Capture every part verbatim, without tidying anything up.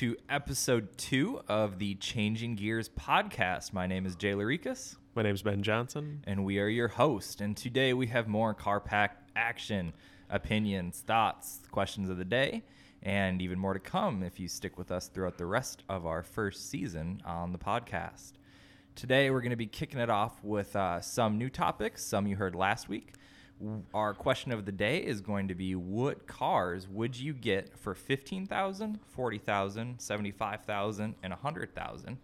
to episode two of the Changing Gears podcast. My name is Jay Larikus. My name is Ben Johnson. And we are your host. And today we have more car pack action, opinions, thoughts, questions of the day, and even more to come if you stick with us throughout the rest of our first season on the podcast. Today we're going to be kicking it off with uh, some new topics, some you heard last week. Our question of the day is going to be, what cars would you get for fifteen thousand dollars, forty thousand dollars, seventy-five thousand dollars, and one hundred thousand dollars?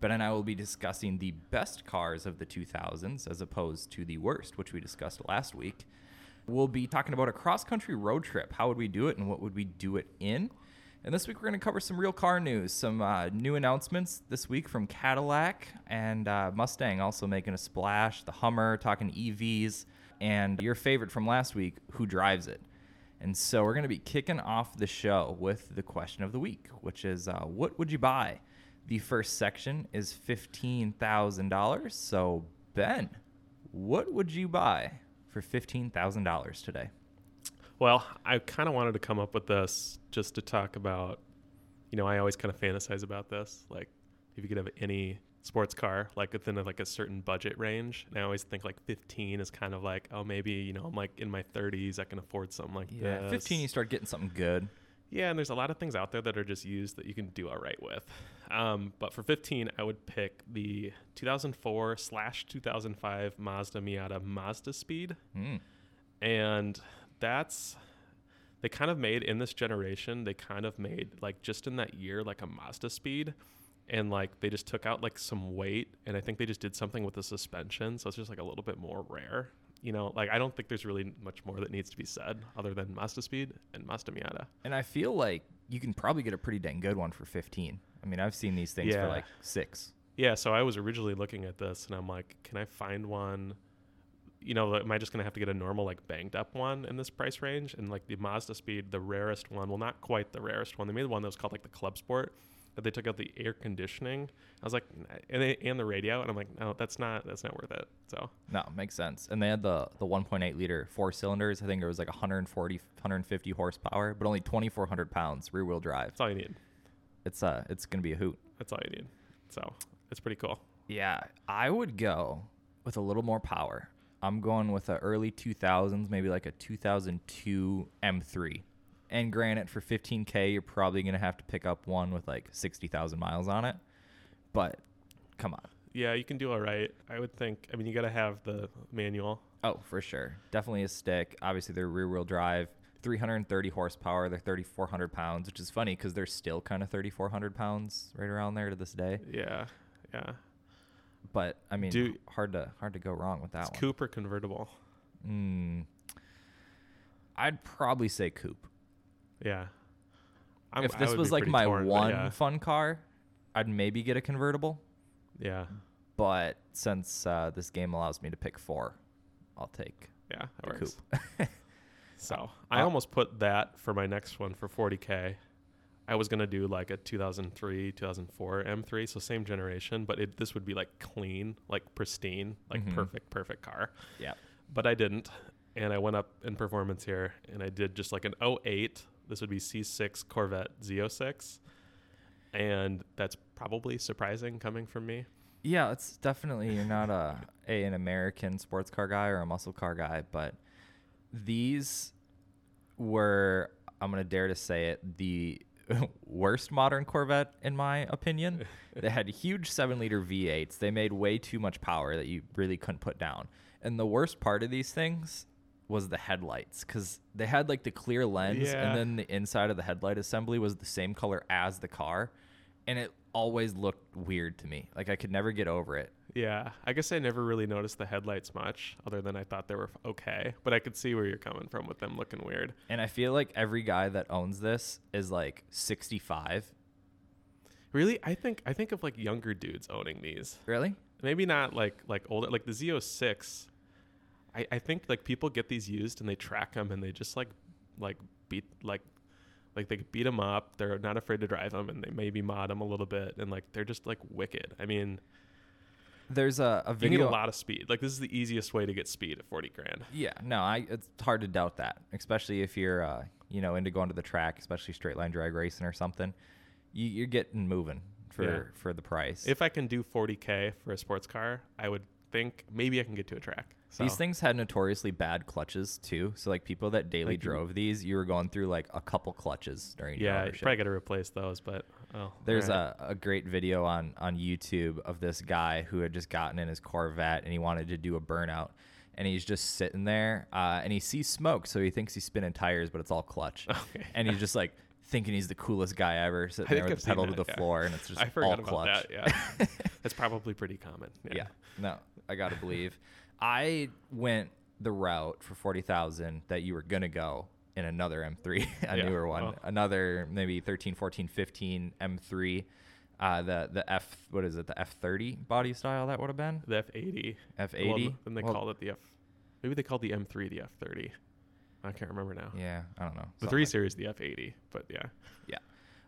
Ben and I will be discussing the best cars of the two thousands as opposed to the worst, which we discussed last week. We'll be talking about a cross-country road trip. How would we do it and what would we do it in? And this week we're going to cover some real car news, some uh, new announcements this week from Cadillac and uh, Mustang also making a splash, the Hummer, talking E Vs. And your favorite from last week, who drives it? And so we're going to be kicking off the show with the question of the week, which is, uh, what would you buy? The first section is fifteen thousand dollars. So, Ben, what would you buy for fifteen thousand dollars today? Well, I kind of wanted to come up with this just to talk about, you know, I always kind of fantasize about this. Like, if you could have any sports car like within a, like a certain budget range, and I always think like fifteen is kind of like, oh, maybe, you know, I'm like in my thirties, I can afford something like yeah this. fifteen you start getting something good, yeah and there's a lot of things out there that are just used that you can do all right with, um but for fifteen I would pick the two thousand four slash two thousand five Mazda Miata Mazda Speed. mm. And that's they kind of made in this generation they kind of made like just in that year like a Mazda Speed. And, like, they just took out, like, some weight, and I think they just did something with the suspension, so it's just, like, a little bit more rare. You know, like, I don't think there's really much more that needs to be said other than Mazda Speed and Mazda Miata. And I feel like you can probably get a pretty dang good one for fifteen. I mean, I've seen these things yeah. for, like, six. Yeah, so I was originally looking at this, and I'm like, can I find one? You know, am I just going to have to get a normal, like, banged-up one in this price range? And, like, the Mazda Speed, the rarest one, well, not quite the rarest one. They made one that was called, like, the Club Sport. That they took out the air conditioning. I was like, and, they, and the radio, and I'm like, no, that's not that's not worth it. So no, makes sense. And they had the the one point eight liter four cylinders. I think it was like one hundred forty, one hundred fifty horsepower, but only twenty-four hundred pounds, rear wheel drive. That's all you need. It's uh, it's gonna be a hoot. That's all you need. So it's pretty cool. Yeah, I would go with a little more power. I'm going with the early two thousands, maybe like a two thousand two M three. And granted, for fifteen K, you're probably going to have to pick up one with like sixty thousand miles on it. But come on. Yeah, you can do all right. I would think, I mean, you got to have the manual. Oh, for sure. Definitely a stick. Obviously, they're rear wheel drive, three hundred thirty horsepower. They're thirty-four hundred pounds, which is funny because they're still kind of thirty-four hundred pounds right around there to this day. Yeah. Yeah. But I mean, Dude, hard to hard to go wrong with that one. Coupe or convertible? Mm, I'd probably say coupe. Yeah. I'm, if this was like my torn, one yeah. fun car, I'd maybe get a convertible. Yeah. But since uh, this game allows me to pick four, I'll take yeah, that the works. coupe. So I uh, almost put that for my next one for forty K. I was going to do like a two thousand three, two thousand four M three, so same generation, but it, this would be like clean, like pristine, like mm-hmm. perfect, perfect car. Yeah. But I didn't. And I went up in performance here and I did just like an oh eight. This would be C six Corvette Z oh six, and that's probably surprising coming from me. Yeah, it's definitely, you're not a, a an American sports car guy or a muscle car guy, but these were, I'm going to dare to say it, the worst modern Corvette, in my opinion. They had huge seven-liter V eights. They made way too much power that you really couldn't put down. And the worst part of these things was the headlights, because they had like the clear lens yeah. and then the inside of the headlight assembly was the same color as the car, and it always looked weird to me. Like I could never get over it. Yeah, I guess I never really noticed the headlights much other than I thought they were okay, but I could see where you're coming from with them looking weird. And I feel like every guy that owns this is like sixty-five. Really? I think I think of like younger dudes owning these. Really? Maybe not like like older, like the Z oh six. I think like people get these used and they track them and they just like like beat like like they beat them up. They're not afraid to drive them and they maybe mod them a little bit, and like they're just like wicked. I mean, there's a, a video. You need a lot of speed. Like this is the easiest way to get speed at forty grand. Yeah, no, I it's hard to doubt that, especially if you're uh, you know into going to the track, especially straight line drag racing or something. you, you're getting moving for yeah. for the price. If I can do forty K for a sports car, I would think maybe I can get to a track. So. These things had notoriously bad clutches too. So like people that daily like, drove these, you were going through like a couple clutches during your yeah, ownership. Yeah, you probably got to replace those. But oh, there's right. a, a great video on on YouTube of this guy who had just gotten in his Corvette and he wanted to do a burnout. And he's just sitting there, uh, and he sees smoke, so he thinks he's spinning tires, but it's all clutch. Okay. And he's just like thinking he's the coolest guy ever, sitting I there with the pedal to the yeah. floor, and it's just I all clutch. That, yeah. That's probably pretty common. Yeah. yeah. No, I gotta believe. I went the route for forty thousand that you were gonna go in another M three, a yeah. newer one, well. another maybe thirteen, fourteen, fifteen M three. Uh, the the F what is it the F thirty body style that would have been the F eighty F eighty then they well, called it the F maybe they called the M three the F thirty I can't remember now yeah I don't know the three like series that. The F eighty but yeah yeah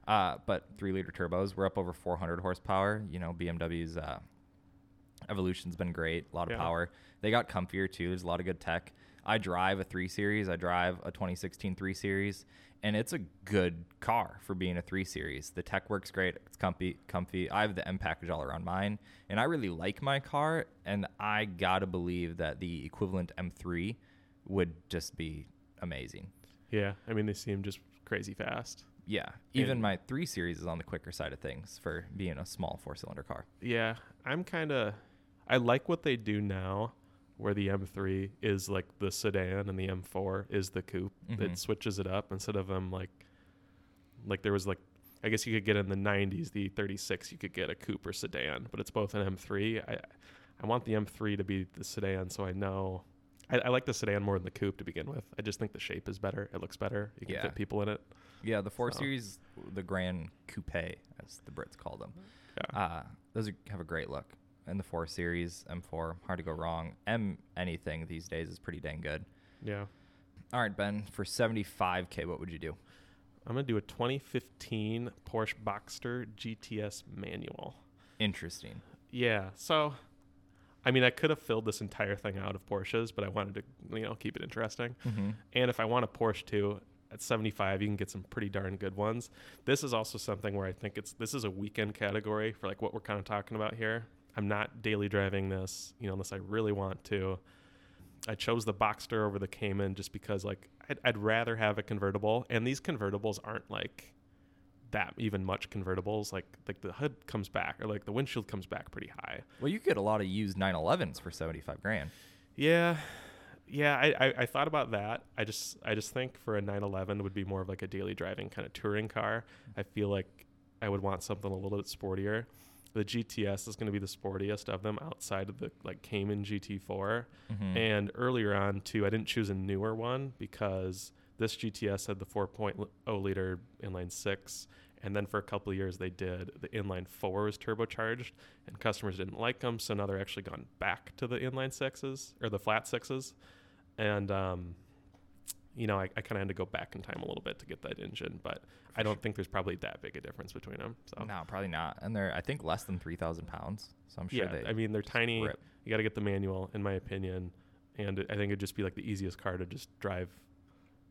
uh but three liter turbos we're up over four hundred horsepower. You know, B M W's uh evolution's been great, a lot of yeah. power. They got comfier too. There's a lot of good tech. I drive a three series. I drive a twenty sixteen three series. And it's a good car for being a three series. The tech works great. It's comfy. comfy. I have the M package all around mine. And I really like my car. And I got to believe that the equivalent M three would just be amazing. Yeah. I mean, they seem just crazy fast. Yeah. Even and my three series is on the quicker side of things for being a small four-cylinder car. Yeah. I'm kind of... I like what they do now, where the M three is like the sedan and the M four is the coupe. Mm-hmm. It switches it up instead of them um, like, like there was like, I guess you could get in the nineties, the thirty-six, you could get a coupe or sedan, but it's both an M three. I, I want the M three to be the sedan. So I know I, I like the sedan more than the coupe to begin with. I just think the shape is better. It looks better. You can yeah. fit people in it. Yeah. The four so. series, the Grand Coupe as the Brits call them. Yeah. Uh, those are, have a great look. And the four series, M four, hard to go wrong. M anything these days is pretty dang good. Yeah. All right, Ben, for seventy-five K, what would you do? I'm going to do a twenty fifteen Porsche Boxster G T S manual. Interesting. Yeah. So, I mean, I could have filled this entire thing out of Porsches, but I wanted to, you know, keep it interesting. Mm-hmm. And if I want a Porsche too, at seventy-five, you can get some pretty darn good ones. This is also something where I think it's, this is a weekend category for like what we're kind of talking about here. I'm not daily driving this, you know, unless I really want to. I chose the Boxster over the Cayman just because, like, I'd, I'd rather have a convertible. And these convertibles aren't, like, that even much convertibles. Like, like the hood comes back or, like, the windshield comes back pretty high. Well, you get a lot of used nine elevens for seventy-five grand. Yeah. Yeah, I, I, I thought about that. I just I just think for a nine eleven would be more of, like, a daily driving kind of touring car. I feel like I would want something a little bit sportier. The G T S is going to be the sportiest of them outside of the like Cayman G T four. Mm-hmm. And earlier on too, I didn't choose a newer one because this G T S had the four point oh liter inline six. And then for a couple of years they did the inline four was turbocharged and customers didn't like them. So now they're actually gone back to the inline sixes or the flat sixes. And, um, you know, I, I kind of had to go back in time a little bit to get that engine, but I don't think there's probably that big a difference between them. So. No, probably not. And they're, I think, less than three thousand pounds. So I'm sure yeah, they... Yeah, I mean, they're tiny. Rip. You got to get the manual, in my opinion. And it, I think it'd just be, like, the easiest car to just drive,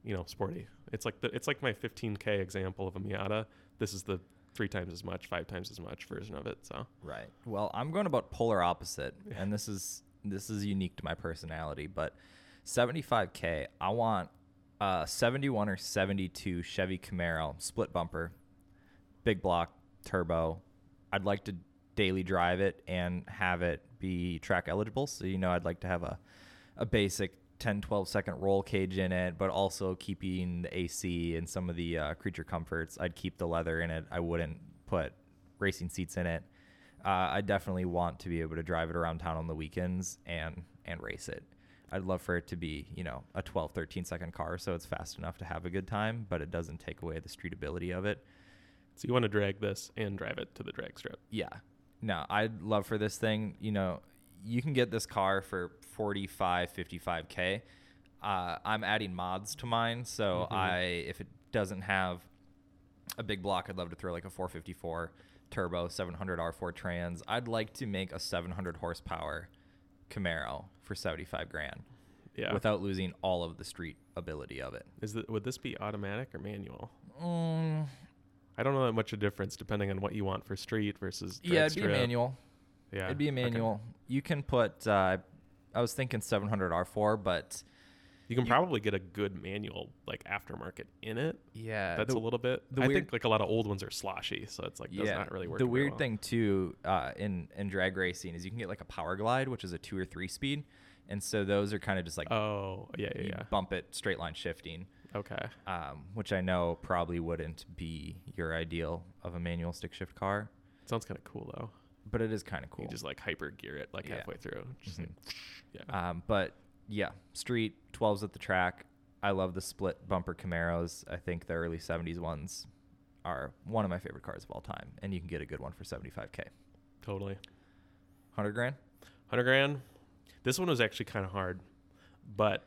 you know, sporty. It's like the, it's like my fifteen K example of a Miata. This is the three times as much, five times as much version of it, so... Right. Well, I'm going about polar opposite, and this is this is unique to my personality, but seventy-five K, I want... Uh, seventy-one or seventy-two Chevy Camaro, split bumper, big block, turbo. I'd like to daily drive it and have it be track eligible. So, you know, I'd like to have a, a basic ten, twelve second roll cage in it, but also keeping the A C and some of the uh, creature comforts. I'd keep the leather in it. I wouldn't put racing seats in it. Uh, I definitely want to be able to drive it around town on the weekends and, and race it. I'd love for it to be, you know, a twelve, thirteen second car. So it's fast enough to have a good time, but it doesn't take away the street ability of it. So you want to drag this and drive it to the drag strip. Yeah. No, I'd love for this thing. You know, you can get this car for forty-five, fifty-five K. Uh, I'm adding mods to mine. So mm-hmm. I, if it doesn't have a big block, I'd love to throw like a four fifty-four turbo seven hundred R four trans. I'd like to make a seven hundred horsepower Camaro for seventy-five grand, yeah, without losing all of the street ability of it. Is that, would this be automatic or manual? Um, I don't know that much of a difference depending on what you want for street versus yeah, it'd strip. be a manual. Yeah, it'd be a manual. Okay. You can put. Uh, I was thinking seven hundred R four, but you can you, probably get a good manual like aftermarket in it. Yeah, that's the, a little bit. I weird, think like a lot of old ones are sloshy, so it's like does yeah, not really work. The weird well. thing too uh, in in drag racing is you can get like a power glide, which is a two or three speed, and so those are kind of just like oh yeah yeah, you yeah. bump it straight line shifting. Okay. Um, which I know probably wouldn't be your ideal of a manual stick shift car. It sounds kind of cool though. But it is kind of cool. You just like hyper gear it like yeah. halfway through. Just mm-hmm. like, yeah. Um, but yeah, street twelves at the track. I love the split bumper Camaros. I think the early seventies ones are one of my favorite cars of all time, and you can get a good one for seventy-five K. Totally. Hundred grand. Hundred grand. This one was actually kind of hard, but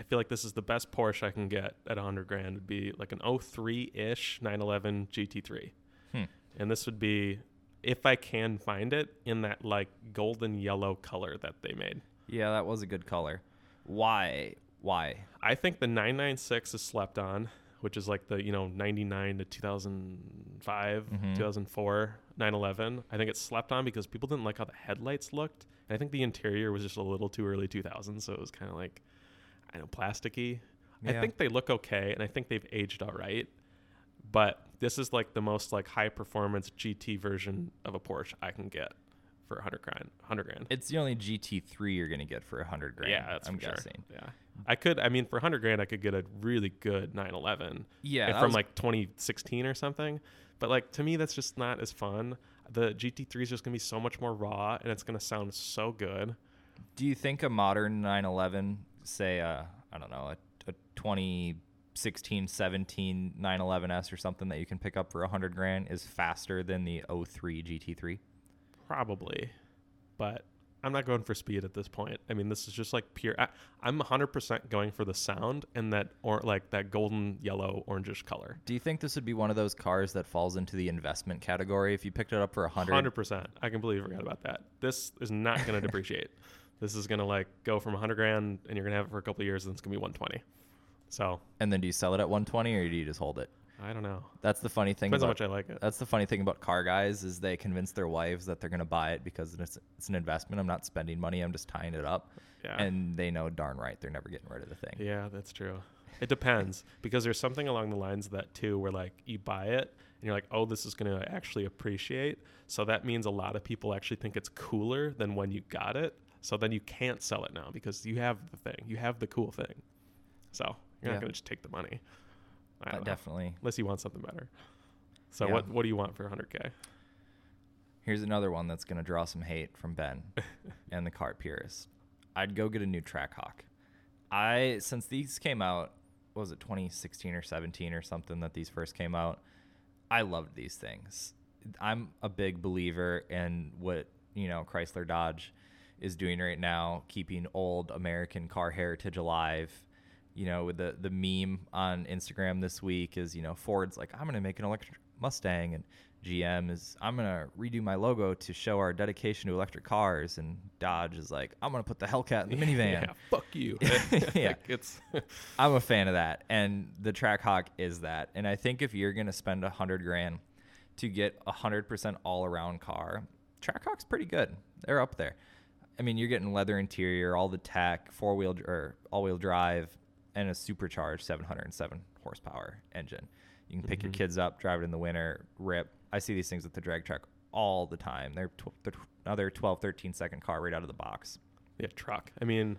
I feel like this is the best Porsche I can get at one hundred grand. Would be like an oh three ish nine eleven G T three. Hmm. And this would be, if I can find it, in that like golden yellow color that they made. Yeah, that was a good color. Why? Why? I think the nine ninety-six is slept on, which is like the, you know, ninety-nine to two thousand five, mm-hmm. two thousand four nine eleven. I think it's slept on because people didn't like how the headlights looked. And I think the interior was just a little too early two thousands, so it was kind of like, I know, plasticky. Yeah. I think they look okay, and I think they've aged all right. But this is like the most like high performance G T version of a Porsche I can get for one hundred grand. one hundred grand. It's the only G T three you're going to get for one hundred grand. Yeah, that's I'm for guessing. Sure. Yeah. I could I mean for one hundred grand I could get a really good nine eleven. Yeah. From was... like twenty sixteen or something. But like to me that's just not as fun. The G T three is just going to be so much more raw and it's going to sound so good. Do you think a modern nine eleven, say, uh, I don't know, a, a twenty sixteen, seventeen nine eleven S or something that you can pick up for one hundred grand is faster than the oh three G T three? Probably, but I'm not going for speed at this point. I mean, this is just like pure. I, I'm one hundred percent going for the sound and that, or like that golden yellow orangish color. Do you think this would be one of those cars that falls into the investment category if you picked it up for one hundred? one hundred percent. I completely forgot about that. This is not going to depreciate. This is going to like go from one hundred grand and you're going to have it for a couple of years and it's going to be one hundred twenty. So. And then do you sell it at one hundred twenty or do you just hold it? I don't know. That's the funny thing. Depends about, how much I like it. That's the funny thing about car guys is they convince their wives that they're going to buy it because it's, it's an investment. I'm not spending money. I'm just tying it up. Yeah. And they know darn right they're never getting rid of the thing. Yeah, that's true. It depends because there's something along the lines of that too where like you buy it and you're like, oh, this is going to actually appreciate. So that means a lot of people actually think it's cooler than when you got it. So then you can't sell it now because you have the thing. You have the cool thing. So you're yeah. not going to just take the money. I don't uh, definitely. Unless you want something better. So yeah. what what do you want for one hundred K? Here's another one that's going to draw some hate from Ben and the car purists. I'd go get a new Trackhawk. I, since these came out, what was it, twenty sixteen or seventeen or something that these first came out, I loved these things. I'm a big believer in what, you know, Chrysler Dodge is doing right now, keeping old American car heritage alive. You know, the the meme on Instagram this week is, you know, Ford's like, I'm going to make an electric Mustang, and G M is, I'm going to redo my logo to show our dedication to electric cars, and Dodge is like, I'm going to put the Hellcat in the minivan. Yeah, fuck you. Yeah. It's I'm a fan of that, and the Trackhawk is that. And I think if you're going to spend one hundred grand to get a one hundred percent all-around car, Trackhawk's pretty good. They're up there. I mean, you're getting leather interior, all the tech, four-wheel or all-wheel drive, and a supercharged seven hundred seven horsepower engine. You can pick mm-hmm. your kids up, drive it in the winter, rip. I see these things at the drag track all the time. They're tw- they're another twelve, thirteen second car right out of the box. Yeah, truck. I mean,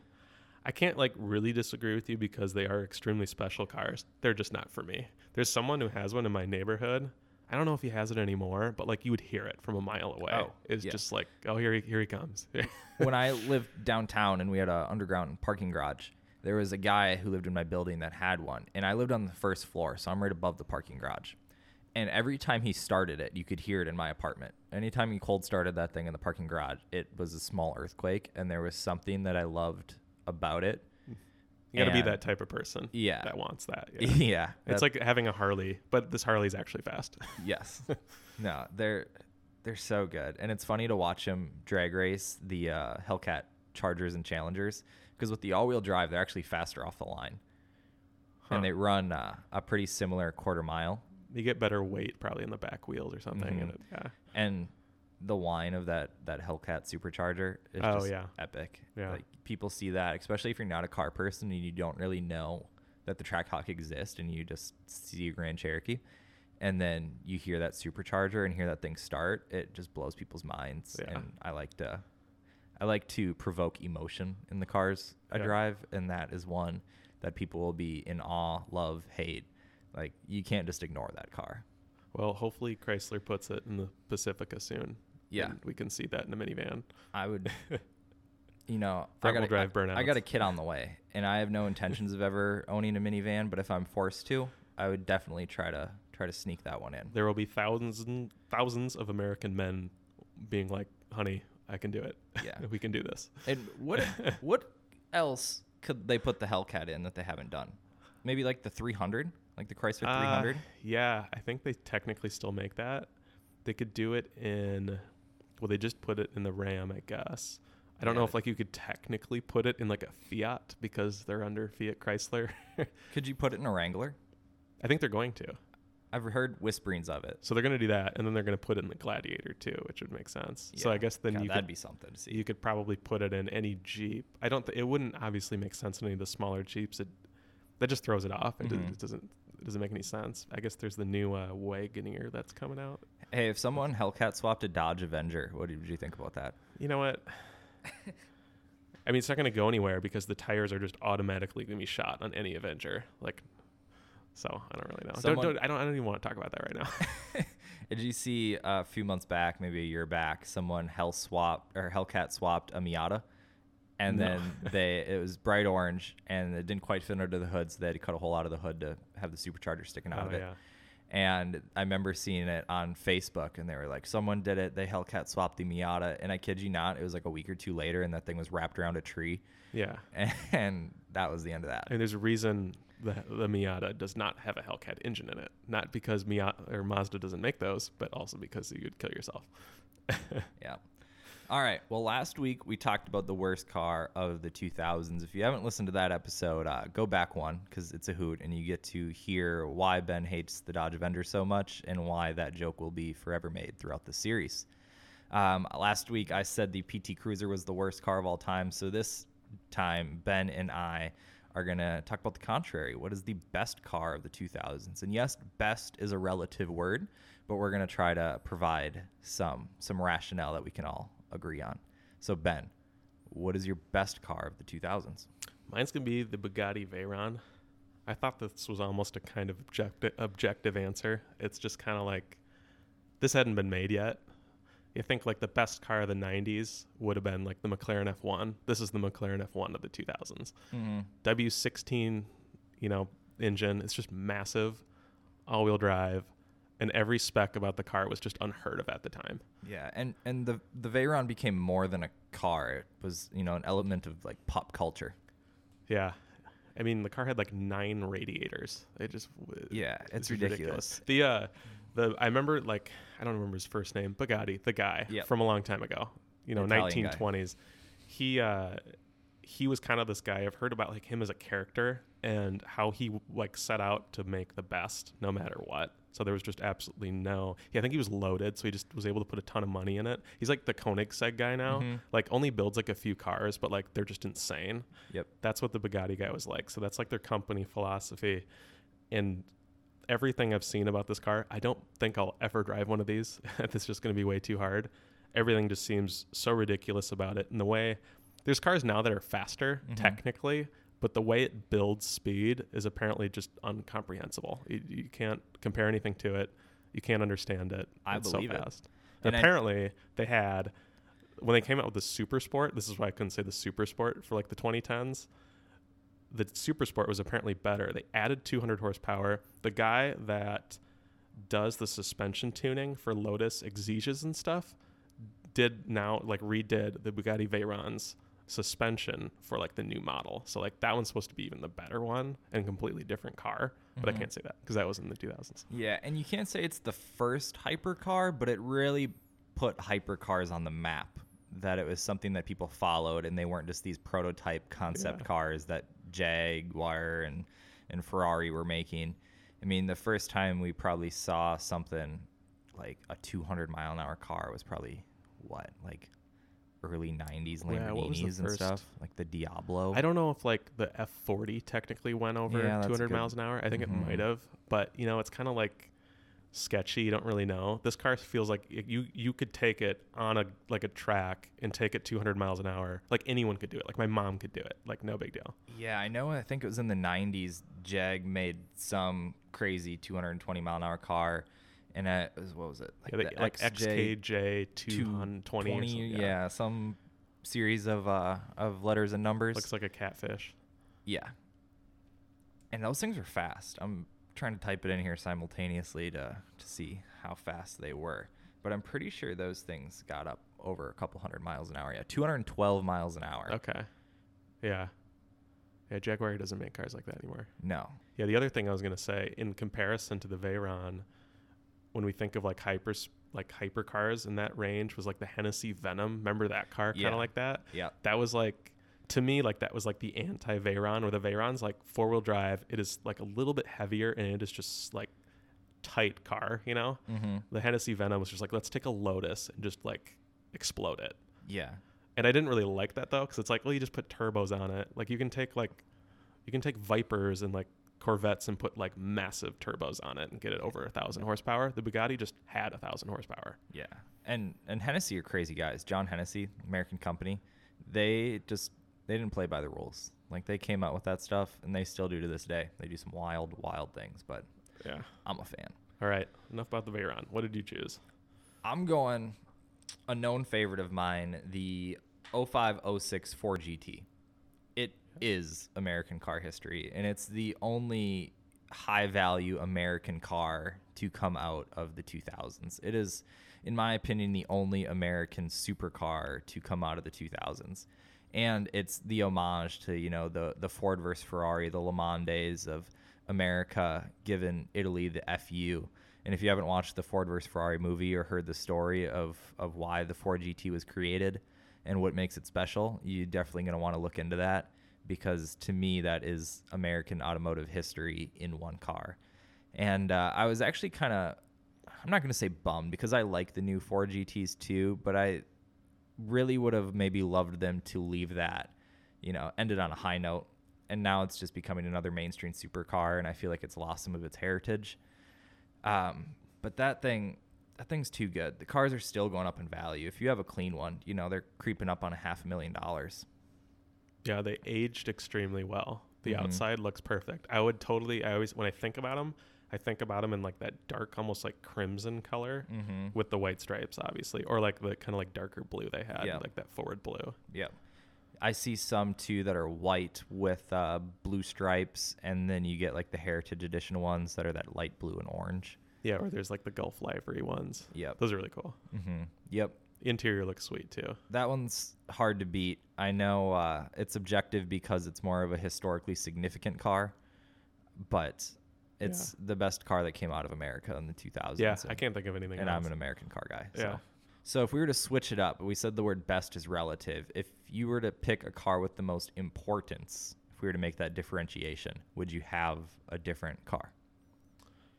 I can't like really disagree with you because they are extremely special cars. They're just not for me. There's someone who has one in my neighborhood. I don't know if he has it anymore, but like you would hear it from a mile away. Oh, it's yeah. just like, oh, here he, here he comes. When I lived downtown and we had an underground parking garage, there was a guy who lived in my building that had one, and I lived on the first floor, so I'm right above the parking garage. And every time he started it, you could hear it in my apartment. Anytime he cold started that thing in the parking garage, it was a small earthquake, and there was something that I loved about it. You got to be that type of person yeah. that wants that. Yeah. yeah it's like having a Harley, but this Harley's actually fast. Yes. No, they're they're so good. And it's funny to watch him drag race the uh, Hellcat Chargers and Challengers, because with the all-wheel drive, they're actually faster off the line. Huh. And they run uh, a pretty similar quarter mile. you get better weight probably in the back wheels or something. Mm-hmm. And, it, yeah. and the whine of that that Hellcat supercharger is oh, just yeah. epic. Yeah. Like, people see that, especially if you're not a car person and you don't really know that the Trackhawk exists, and you just see a Grand Cherokee, and then you hear that supercharger and hear that thing start, it just blows people's minds. Yeah. And I like to, I like to provoke emotion in the cars I yeah. drive, and that is one that people will be in awe, love, hate. Like, you can't just ignore that car. Well, hopefully Chrysler puts it in the Pacifica soon. Yeah, and we can see that in a minivan. I would, you know, I got, drive a, I got a kid on the way, and I have no intentions of ever owning a minivan. But if I'm forced to, I would definitely try to try to sneak that one in. There will be thousands and thousands of American men being like, "Honey, I can do it. Yeah, we can do this." And what what else could they put the Hellcat in that they haven't done? Maybe like the three hundred. Like the Chrysler three hundred? Uh, yeah, I think they technically still make that. They could do it in, well, they just put it in the Ram, I guess. I don't yeah. know if like you could technically put it in like a Fiat because they're under Fiat Chrysler. Could you put it in a Wrangler? I think they're going to. I've heard whisperings of it. So they're going to do that, and then they're going to put it in the Gladiator too, which would make sense. Yeah. So I guess then God, you that'd could, be something to see. You could probably put it in any Jeep. I don't. Th- it wouldn't obviously make sense in any of the smaller Jeeps. It, that just throws it off. It, mm-hmm. does, it doesn't. It doesn't make any sense. I guess there's the new uh, Wagoneer that's coming out. Hey, if someone Hellcat swapped a Dodge Avenger, what did you think about that? You know what? I mean, it's not going to go anywhere because the tires are just automatically going to be shot on any Avenger. Like, so I don't really know. Someone, don't, don't, I don't. I don't even want to talk about that right now. Did you see uh, a few months back, maybe a year back, someone Hell swapped or Hellcat swapped a Miata? And no. then they it was bright orange, and it didn't quite fit under the hood, so they had to cut a hole out of the hood to have the supercharger sticking out oh, of it. Yeah. And I remember seeing it on Facebook, and they were like, someone did it. They Hellcat swapped the Miata. And I kid you not, it was like a week or two later, and that thing was wrapped around a tree. Yeah. And, and that was the end of that. And there's a reason the, the Miata does not have a Hellcat engine in it. Not because Miata or Mazda doesn't make those, but also because you'd kill yourself. Yeah. All right. Well, last week we talked about the worst car of the two thousands. If you haven't listened to that episode, uh, go back one because it's a hoot, and you get to hear why Ben hates the Dodge Avenger so much and why that joke will be forever made throughout the series. Um, last week I said the P T Cruiser was the worst car of all time. So this time Ben and I are going to talk about the contrary. What is the best car of the two thousands? And yes, best is a relative word, but we're going to try to provide some some rationale that we can all agree on. So Ben, what is your best car of the two thousands? Mine's gonna be the Bugatti Veyron. I thought this was almost a kind of objective objective answer. It's just kind of like this hadn't been made yet. You think like the best car of the nineties would have been like the McLaren F one. This is the McLaren F one of the two thousands. Mm-hmm. W sixteen, you know, engine. It's just massive, all-wheel drive. And every spec about the car was just unheard of at the time. Yeah, and, and the the Veyron became more than a car. It was, you know, an element of, like, pop culture. Yeah. I mean, the car had, like, nine radiators. It just... Yeah, it's ridiculous. ridiculous. The, uh, the I remember, like, I don't remember his first name, Bugatti, the guy yep. from a long time ago. You know, Italian nineteen twenties. Guy. He, uh, he was kind of this guy. I've heard about, like, him as a character and how he, like, set out to make the best no matter what. So there was just absolutely no... Yeah, I think he was loaded, so he just was able to put a ton of money in it. He's like the Koenigsegg guy now. Mm-hmm. Like, only builds like a few cars, but like they're just insane. Yep. That's what the Bugatti guy was like. So that's like their company philosophy. And everything I've seen about this car, I don't think I'll ever drive one of these. It's just going to be way too hard. Everything just seems so ridiculous about it. And the way... There's cars now that are faster, mm-hmm. technically, but the way it builds speed is apparently just uncomprehensible. You, you can't compare anything to it. You can't understand it. I it's believe so fast. It. And, and apparently I... they had, when they came out with the Super Sport, this is why I couldn't say the Super Sport for like the twenty tens, the Super Sport was apparently better. They added two hundred horsepower. The guy that does the suspension tuning for Lotus Exiges and stuff did now like redid the Bugatti Veyron's suspension for like the new model, so like that one's supposed to be even the better one and completely different car, but mm-hmm. I can't say that because that was in the two thousands. Yeah, and you can't say it's the first hypercar, but it really put hypercars on the map, that it was something that people followed and they weren't just these prototype concept yeah. cars that Jaguar and and Ferrari were making. I mean, the first time we probably saw something like a two hundred mile an hour car was probably what, like early nineties Lamborghinis yeah, and first? stuff, like the Diablo. I don't know if like the F forty technically went over yeah, two hundred miles an hour. I think mm-hmm. it might have, but you know, it's kind of like sketchy. You don't really know. This car feels like it, you you could take it on a like a track and take it two hundred miles an hour. Like anyone could do it. Like my mom could do it. Like no big deal. Yeah, I know. I think it was in the nineties. Jag made some crazy two hundred twenty mile an hour car, and it was, what was it? Like, yeah, the like X K J two twenty. Or yeah. yeah, some series of uh of letters and numbers. Looks like a catfish. Yeah. And those things are fast. I'm trying to type it in here simultaneously to to see how fast they were, but I'm pretty sure those things got up over a couple hundred miles an hour. Yeah, two hundred twelve miles an hour. Okay. Yeah. Yeah, Jaguar doesn't make cars like that anymore. No. Yeah, the other thing I was gonna say, in comparison to the Veyron, when we think of like hyper like hyper cars in that range, was like the Hennessey Venom. Remember that car? Kind of yeah. like that. Yeah. That was like, to me, like that was like the anti-Veyron, where the Veyron's like four-wheel drive. It is like a little bit heavier, and it is just like tight car, you know? Mm-hmm. The Hennessey Venom was just like, let's take a Lotus and just like explode it. Yeah. And I didn't really like that, though, because it's like, well, you just put turbos on it. Like you can take like, you can take Vipers and like Corvettes and put like massive turbos on it and get it over a thousand horsepower. The Bugatti just had a thousand horsepower. Yeah. And, and Hennessey are crazy guys. John Hennessey, American company, they just... they didn't play by the rules. Like they came out with that stuff, and they still do to this day. They do some wild, wild things, but yeah, I'm a fan. All right, enough about the Veyron. What did you choose? I'm going a known favorite of mine, the oh five oh six Ford G T. It is American car history, and it's the only high-value American car to come out of the two thousands. It is, in my opinion, the only American supercar to come out of the two thousands. And it's the homage to, you know, the, the Ford versus Ferrari, the Le Mans days of America giving Italy the F U. And if you haven't watched the Ford versus Ferrari movie or heard the story of, of why the Ford G T was created and what makes it special, you're definitely going to want to look into that, because to me, that is American automotive history in one car. And uh, I was actually kind of, I'm not going to say bummed, because I like the new Ford G Ts too, but I... really would have maybe loved them to leave that, you know, ended on a high note. And now it's just becoming another mainstream supercar, and I feel like it's lost some of its heritage. Um, but that thing, that thing's too good. The cars are still going up in value. If you have a clean one, you know, they're creeping up on a half a million dollars. Yeah, they aged extremely well. The mm-hmm. outside looks perfect. I would totally, I always, when I think about them, I think about them in like that dark, almost like crimson color mm-hmm. with the white stripes, obviously, or like the kind of like darker blue they had, yep. like that forward blue. Yeah. I see some too that are white with uh, blue stripes, and then you get like the Heritage Edition ones that are that light blue and orange. Yeah, or there's like the Gulf livery ones. Yeah. Those are really cool. Mm-hmm. Yep. Interior looks sweet too. That one's hard to beat. I know uh, it's subjective because it's more of a historically significant car, but... it's yeah. the best car that came out of America in the two thousands. Yeah, and, I can't think of anything and else. And I'm an American car guy. So. Yeah. So if we were to switch it up, we said the word best is relative. If you were to pick a car with the most importance, if we were to make that differentiation, would you have a different car?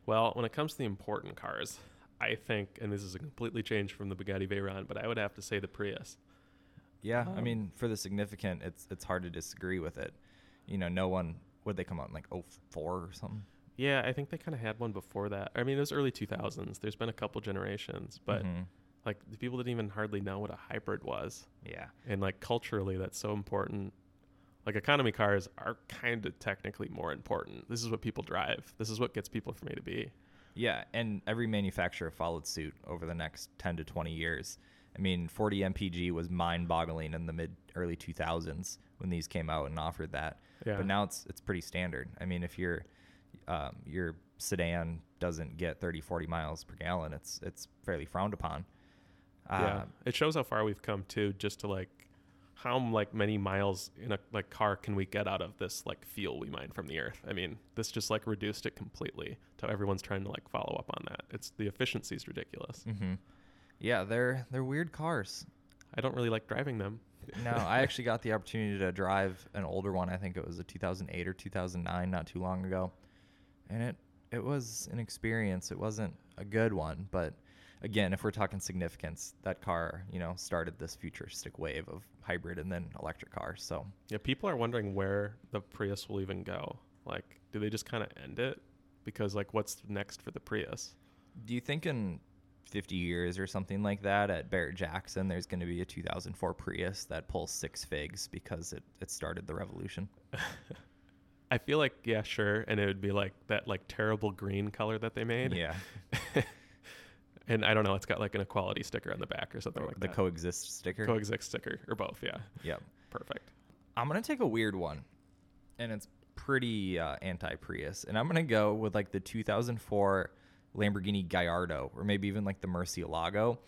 Well, when it comes to the important cars, I think, and this is a completely change from the Bugatti Veyron, but I would have to say the Prius. Yeah, oh. I mean, for the significant, it's it's hard to disagree with it. You know, no one, would they come out in like oh four or something? Yeah, I think they kind of had one before that. I mean, it was early two thousands. There's been a couple generations, but mm-hmm. like the people didn't even hardly know what a hybrid was. Yeah. And like culturally, that's so important. Like economy cars are kind of technically more important. This is what people drive. This is what gets people from A to B. Yeah, and every manufacturer followed suit over the next ten to twenty years. I mean, forty M P G was mind-boggling in the mid early two thousands when these came out and offered that. Yeah. But now it's it's pretty standard. I mean, if you're Um, your sedan doesn't get thirty, forty miles per gallon. It's it's fairly frowned upon. Uh, yeah, it shows how far we've come to just to like how like many miles in a like car can we get out of this like fuel we mine from the earth. I mean, this just like reduced it completely. So everyone's trying to like follow up on that. It's the efficiency is ridiculous. Mm-hmm. Yeah, they're they're weird cars. I don't really like driving them. No, I actually got the opportunity to drive an older one. I think it was a two thousand eight or two thousand nine, not too long ago. And it it was an experience. It wasn't a good one, but again, if we're talking significance, that car, you know, started this futuristic wave of hybrid and then electric cars. So yeah, people are wondering where the Prius will even go. Like, do they just kind of end it? Because, like, what's next for the Prius? Do you think in fifty years or something like that at Barrett-Jackson, there's going to be a two thousand four Prius that pulls six figs because it, it started the revolution? I feel like, yeah, sure. And it would be like that, like, terrible green color that they made. Yeah. And I don't know, it's got like an equality sticker on the back or something or like the that. The coexist sticker? Coexist sticker or both. Yeah. Yep. Perfect. I'm going to take a weird one, and it's pretty uh, anti-Prius, and I'm going to go with like the two thousand four Lamborghini Gallardo, or maybe even like the Murciélago.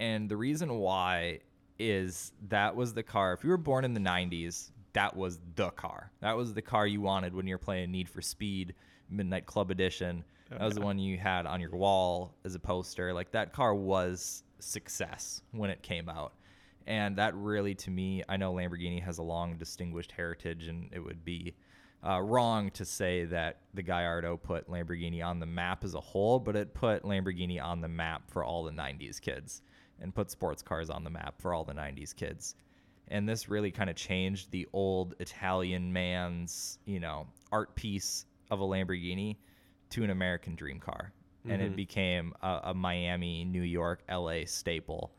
And the reason why is that was the car. If you were born in the nineties, that was the car. That was the car you wanted when you were playing Need for Speed Midnight Club Edition. That okay. was the one you had on your wall as a poster. Like, that car was success when it came out. And that really, to me, I know Lamborghini has a long distinguished heritage, and it would be uh, wrong to say that the Gallardo put Lamborghini on the map as a whole, but it put Lamborghini on the map for all the nineties kids, and put sports cars on the map for all the nineties kids. And this really kind of changed the old Italian man's, you know, art piece of a Lamborghini to an American dream car. Mm-hmm. And it became a, a Miami, New York, L A staple.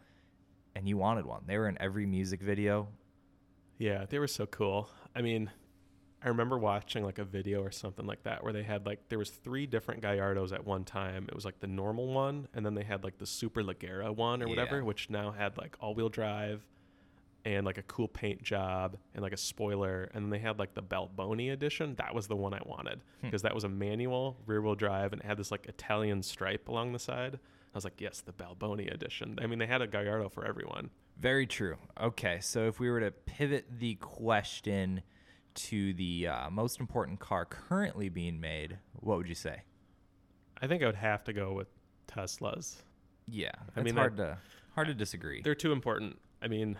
And you wanted one. They were in every music video. Yeah, they were so cool. I mean, I remember watching like a video or something like that where they had like, there was three different Gallardos at one time. It was like the normal one, and then they had like the Super Leggera one or whatever, yeah. which now had like all-wheel drive and like a cool paint job and like a spoiler. And then they had like the Balboni edition. That was the one I wanted because hmm. that was a manual rear wheel drive, and it had this like Italian stripe along the side. I was like, yes, the Balboni edition. I mean, they had a Gallardo for everyone. Very true. Okay. So if we were to pivot the question to the uh, most important car currently being made, what would you say? I think I would have to go with Teslas. Yeah. I it's mean, hard to, hard to disagree. They're too important. I mean,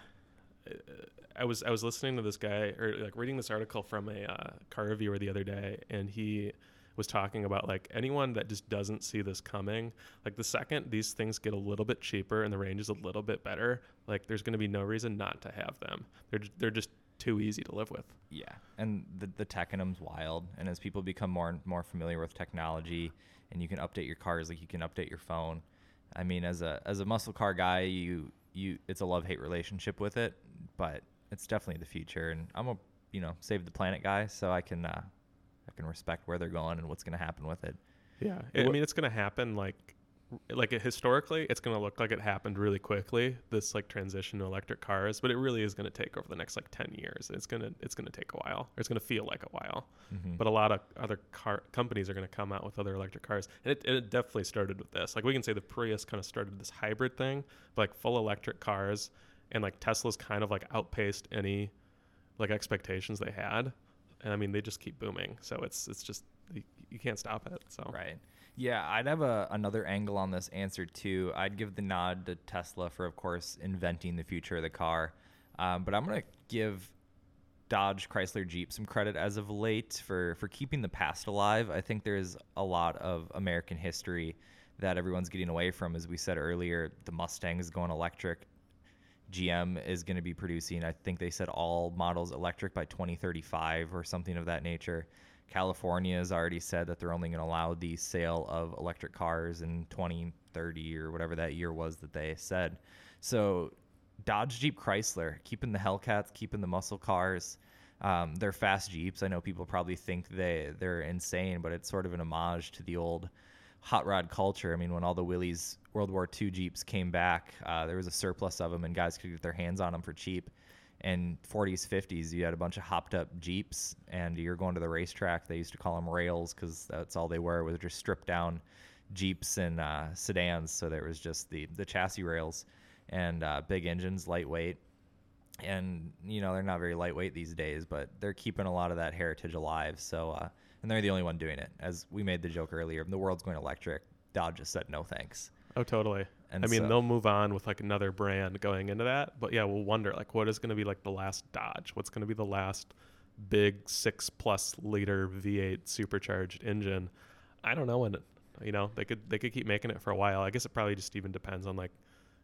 I was I was listening to this guy, or like reading this article from a uh, car reviewer the other day, and he was talking about like anyone that just doesn't see this coming, like the second these things get a little bit cheaper and the range is a little bit better, like there's going to be no reason not to have them. They're they're just too easy to live with. Yeah, and the the tech in them's wild, and as people become more and more familiar with technology, and you can update your cars like you can update your phone. I mean, as a as a muscle car guy, you you it's a love-hate relationship with it, but it's definitely the future. And I'm a, you know, save the planet guy, so I can uh, I can respect where they're going and what's going to happen with it. Yeah, it, I mean, it's going to happen like like it, historically, it's going to look like it happened really quickly, this like transition to electric cars, but it really is going to take over the next like ten years. It's going to it's going to take a while. Or it's going to feel like a while. Mm-hmm. But a lot of other car companies are going to come out with other electric cars. And it, it definitely started with this. Like, we can say the Prius kind of started this hybrid thing, but like full electric cars, and like Tesla's kind of like outpaced any like expectations they had. And I mean, they just keep booming. So it's it's just, you, you can't stop it. So right. Yeah, I'd have a, another angle on this answer too. I'd give the nod to Tesla for, of course, inventing the future of the car. Um, but I'm going to give Dodge, Chrysler, Jeep some credit as of late for, for keeping the past alive. I think there's a lot of American history that everyone's getting away from. As we said earlier, the Mustang is going electric. G M is going to be producing, I think they said, all models electric by twenty thirty-five or something of that nature. California has already said that they're only going to allow the sale of electric cars in twenty thirty or whatever that year was that they said. So Dodge, Jeep, Chrysler, keeping the Hellcats, keeping the muscle cars. Um, they're fast Jeeps. I know people probably think they, they're insane, but it's sort of an homage to the old hot rod culture. I mean, when all the Willys World War Two Jeeps came back, uh, there was a surplus of them, and guys could get their hands on them for cheap. And forties, fifties, you had a bunch of hopped up Jeeps, and you're going to the racetrack. They used to call them rails because that's all they were, was just stripped down Jeeps and uh, sedans. So there was just the, the chassis rails and uh, big engines, lightweight. And, you know, they're not very lightweight these days, but they're keeping a lot of that heritage alive. So, uh, and they're the only one doing it. As we made the joke earlier, the world's going electric. Dodge just said no thanks. Oh, totally. And I mean, so, they'll move on with like another brand going into that. But yeah, we'll wonder like what is going to be like the last Dodge? What's going to be the last big six plus liter V eight supercharged engine? I don't know, and you know they could they could keep making it for a while. I guess it probably just even depends on like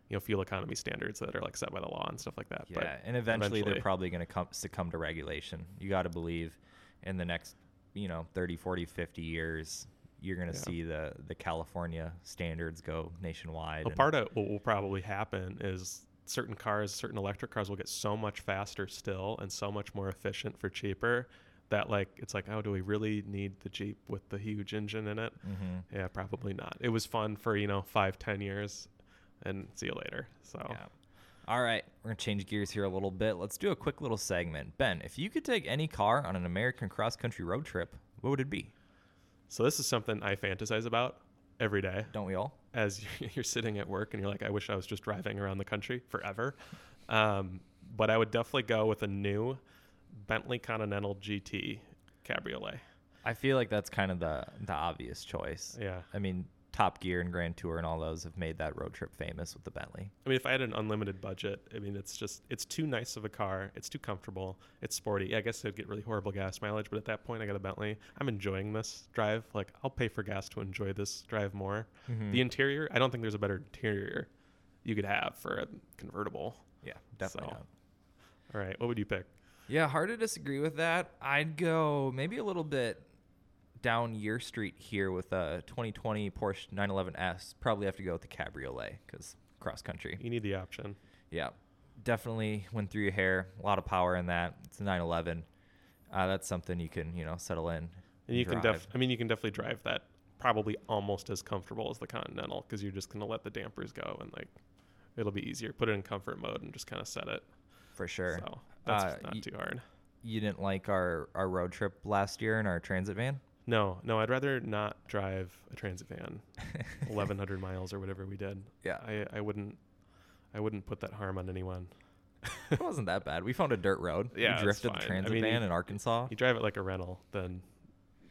you know fuel economy standards that are like set by the law and stuff like that. Yeah, but and eventually, eventually they're probably going to come succumb to regulation. You got to believe in the next you know thirty, forty, fifty years you're going to yeah. see the the California standards go nationwide. Well, part of what will probably happen is certain cars, certain electric cars will get so much faster still and so much more efficient for cheaper that like it's like, oh, do we really need the Jeep with the huge engine in it? Mm-hmm. Yeah, probably not. It was fun for, you know, five, ten years and see you later. So yeah. All right, we're going to change gears here a little bit. Let's do a quick little segment. Ben, if you could take any car on an American cross-country road trip, what would it be? So this is something I fantasize about every day. Don't we all? As you're sitting at work and you're like, I wish I was just driving around the country forever. Um, but I would definitely go with a new Bentley Continental G T Cabriolet. I feel like that's kind of the, the obvious choice. Yeah. I mean, Top Gear and Grand Tour and all those have made that road trip famous with the Bentley. I mean, if I had an unlimited budget, I mean, it's just, it's too nice of a car. It's too comfortable. It's sporty. Yeah, I guess it'd get really horrible gas mileage, but at that point, I got a Bentley. I'm enjoying this drive. Like, I'll pay for gas to enjoy this drive more. Mm-hmm. The interior, I don't think there's a better interior you could have for a convertible. Yeah, definitely so. Not. All right, what would you pick? Yeah, hard to disagree with that. I'd go maybe a little bit down Year Street here with a twenty twenty Porsche nine eleven S. Probably have to go with the Cabriolet because cross country. You need the option. Yeah, definitely went through your hair. A lot of power in that. It's a nine eleven. Uh, that's something you can you know settle in. And, and you drive. can def. I mean, you can definitely drive that. Probably almost as comfortable as the Continental because you're just gonna let the dampers go and like it'll be easier. Put it in comfort mode and just kind of set it. For sure. So that's uh, not y- too hard. You didn't like our, our road trip last year in our transit van? No, no, I'd rather not drive a transit van, eleven hundred miles or whatever we did. Yeah, I, I wouldn't, I wouldn't put that harm on anyone. It wasn't that bad. We found a dirt road. Yeah, we drifted the transit I mean, van you, in Arkansas. You drive it like a rental, then,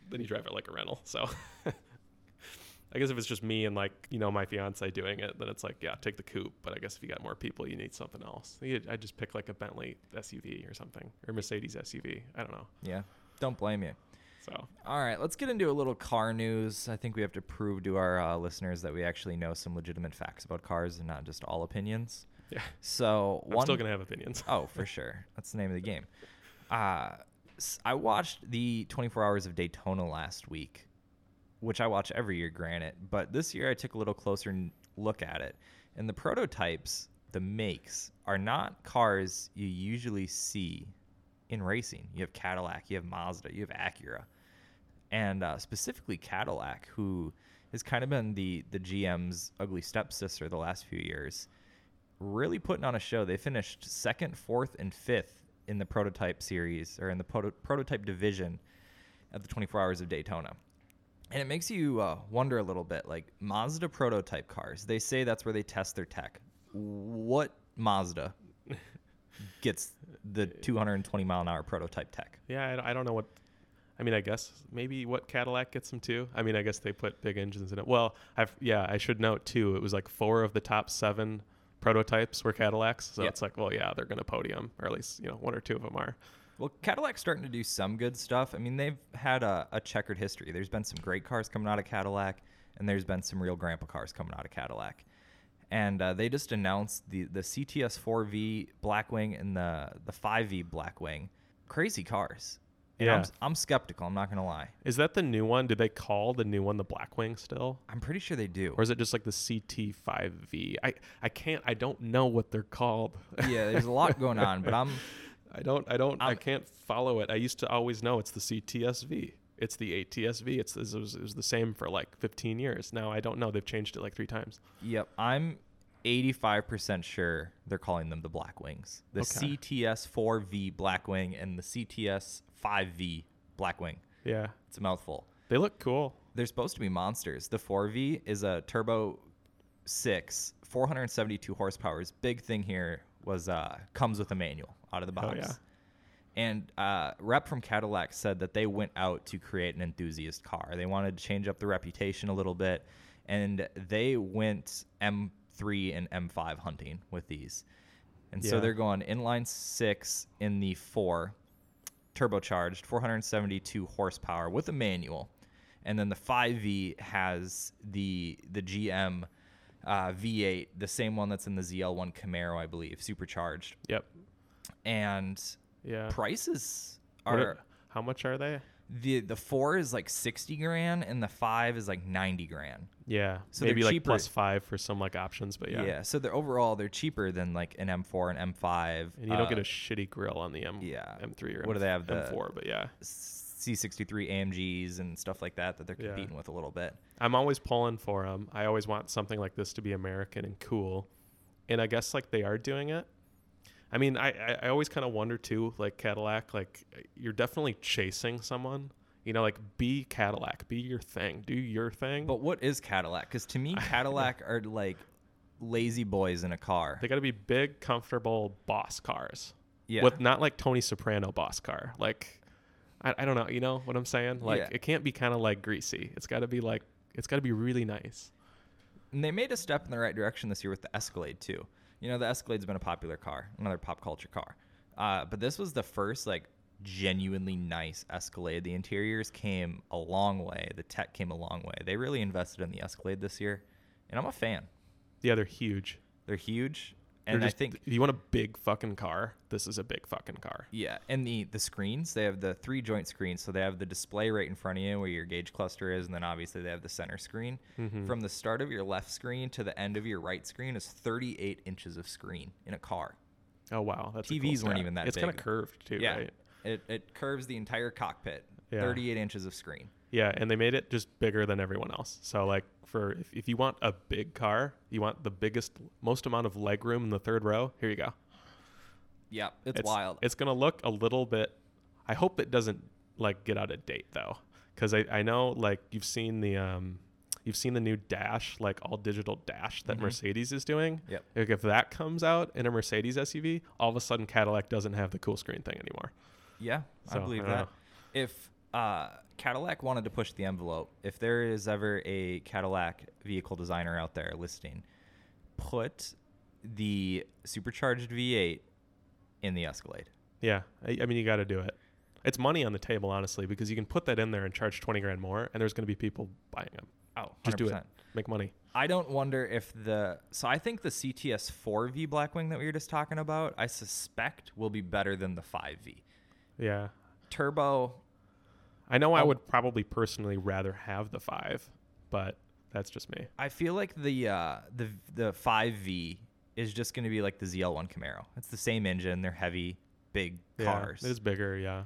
then you drive it like a rental. So, I guess if it's just me and like you know my fiance doing it, then it's like yeah, take the coupe. But I guess if you got more people, you need something else. I'd just pick like a Bentley S U V or something, or Mercedes S U V. I don't know. Yeah, don't blame you. So. All right, let's get into a little car news. I think we have to prove to our uh, listeners that we actually know some legitimate facts about cars and not just all opinions. Yeah. So I'm one... still going to have opinions. Oh, for sure. That's the name of the game. Uh, I watched the twenty-four Hours of Daytona last week, which I watch every year, granted. But this year I took a little closer look at it. And the prototypes, the makes, are not cars you usually see in racing. You have Cadillac, you have Mazda, you have Acura. And uh, specifically Cadillac, who has kind of been the, the G M's ugly stepsister the last few years, really putting on a show. They finished second, fourth, and fifth in the prototype series, or in the proto- prototype division at the twenty-four Hours of Daytona. And it makes you uh, wonder a little bit, like Mazda prototype cars, they say that's where they test their tech. What Mazda gets the two hundred twenty mile an hour prototype tech? Yeah, I, I don't know what... I mean, I guess maybe what Cadillac gets them too. I mean, I guess they put big engines in it. Well, I've yeah, I should note too, it was like four of the top seven prototypes were Cadillacs. So yeah. It's like, well, yeah, they're going to podium, or at least, you know, one or two of them are. Well, Cadillac's starting to do some good stuff. I mean, they've had a, a checkered history. There's been some great cars coming out of Cadillac, and there's been some real grandpa cars coming out of Cadillac. And uh, they just announced the, the C T S four V Blackwing and the, the five V Blackwing. Crazy cars. And yeah, I'm, I'm skeptical. I'm not going to lie. Is that the new one? Do they call the new one the Blackwing still? I'm pretty sure they do. Or is it just like the C T five V? I, I can't. I don't know what they're called. Yeah, there's a lot going on, but I'm. I don't. I don't. I'm, I can't follow it. I used to always know it's the C T S V. It's the A T S V. It's it was, it was the same for like fifteen years. Now I don't know. They've changed it like three times. Yep, I'm eighty-five percent sure they're calling them the Blackwings. The okay. C T S four V Blackwing and the C T S five V Blackwing. Yeah. It's a mouthful. They look cool. They're supposed to be monsters. The four V is a turbo six, four hundred seventy-two horsepower. Big thing here was uh, comes with a manual out of the box. Oh, yeah. And uh, rep from Cadillac said that they went out to create an enthusiast car. They wanted to change up the reputation a little bit, and they went M three and M five hunting with these. And yeah. So they're going inline six in the four, turbocharged, four hundred seventy-two horsepower with a manual. And then the five V has the the G M uh, V eight, the same one that's in the Z L one Camaro, I believe, supercharged. Yep. And yeah, prices are... What, how much are they? The the four is like sixty grand and the five is like ninety grand. Yeah. So maybe like cheaper. Plus five for some like options, but yeah. Yeah. So they're overall, they're cheaper than like an M four and M five. And you uh, don't get a shitty grill on the M, yeah. M three or what M, do they have? The M four, but yeah. C sixty-three A M Gs and stuff like that that they're competing yeah. with a little bit. I'm always pulling for them. I always want something like this to be American and cool. And I guess like they are doing it. I mean, I, I always kind of wonder, too, like Cadillac, like you're definitely chasing someone, you know, like be Cadillac, be your thing, do your thing. But what is Cadillac? Because to me, Cadillac are like lazy boys in a car. They got to be big, comfortable boss cars. Yeah. With not like Tony Soprano boss car. Like, I, I don't know. You know what I'm saying? Like, yeah. It can't be kind of like greasy. It's got to be like, it's got to be really nice. And they made a step in the right direction this year with the Escalade, too. You know, the Escalade's been a popular car, another pop culture car. Uh, but this was the first, like, genuinely nice Escalade. The interiors came a long way. The tech came a long way. They really invested in the Escalade this year, and I'm a fan. Yeah, they're huge. They're huge. And they're just, I think... If you want a big fucking car, this is a big fucking car. Yeah, and the, the screens, they have the three-joint screens, so they have the display right in front of you where your gauge cluster is, and then obviously they have the center screen. Mm-hmm. From the start of your left screen to the end of your right screen is thirty-eight inches of screen in a car. Oh, wow. That's T Vs a cool weren't stat. Even that it's big. It's kind of curved, too, yeah, right? It, it curves the entire cockpit, yeah. thirty-eight inches of screen. Yeah, and they made it just bigger than everyone else. So, like, for if, if you want a big car, you want the biggest, most amount of legroom in the third row, here you go. Yeah, it's, it's wild. It's going to look a little bit... I hope it doesn't, like, get out of date, though. Because I, I know, like, you've seen the um, you've seen the new dash, like, all-digital dash that mm-hmm. Mercedes is doing. Yep. Like, if that comes out in a Mercedes S U V, all of a sudden Cadillac doesn't have the cool screen thing anymore. Yeah, so, I believe I that. Know. If... Uh, Cadillac wanted to push the envelope. If there is ever a Cadillac vehicle designer out there listening, put the supercharged V eight in the Escalade. Yeah. I, I mean, you got to do it. It's money on the table, honestly, because you can put that in there and charge twenty grand more, and there's going to be people buying them. Oh, one hundred percent. Just do it. Make money. I don't wonder if the... So I think the C T S four V Blackwing that we were just talking about, I suspect will be better than the five V. Yeah. Turbo... I know I would probably personally rather have the five, but that's just me. I feel like the uh, the the five V is just going to be like the Z L one Camaro. It's the same engine. They're heavy, big cars. Yeah, it is bigger, yeah.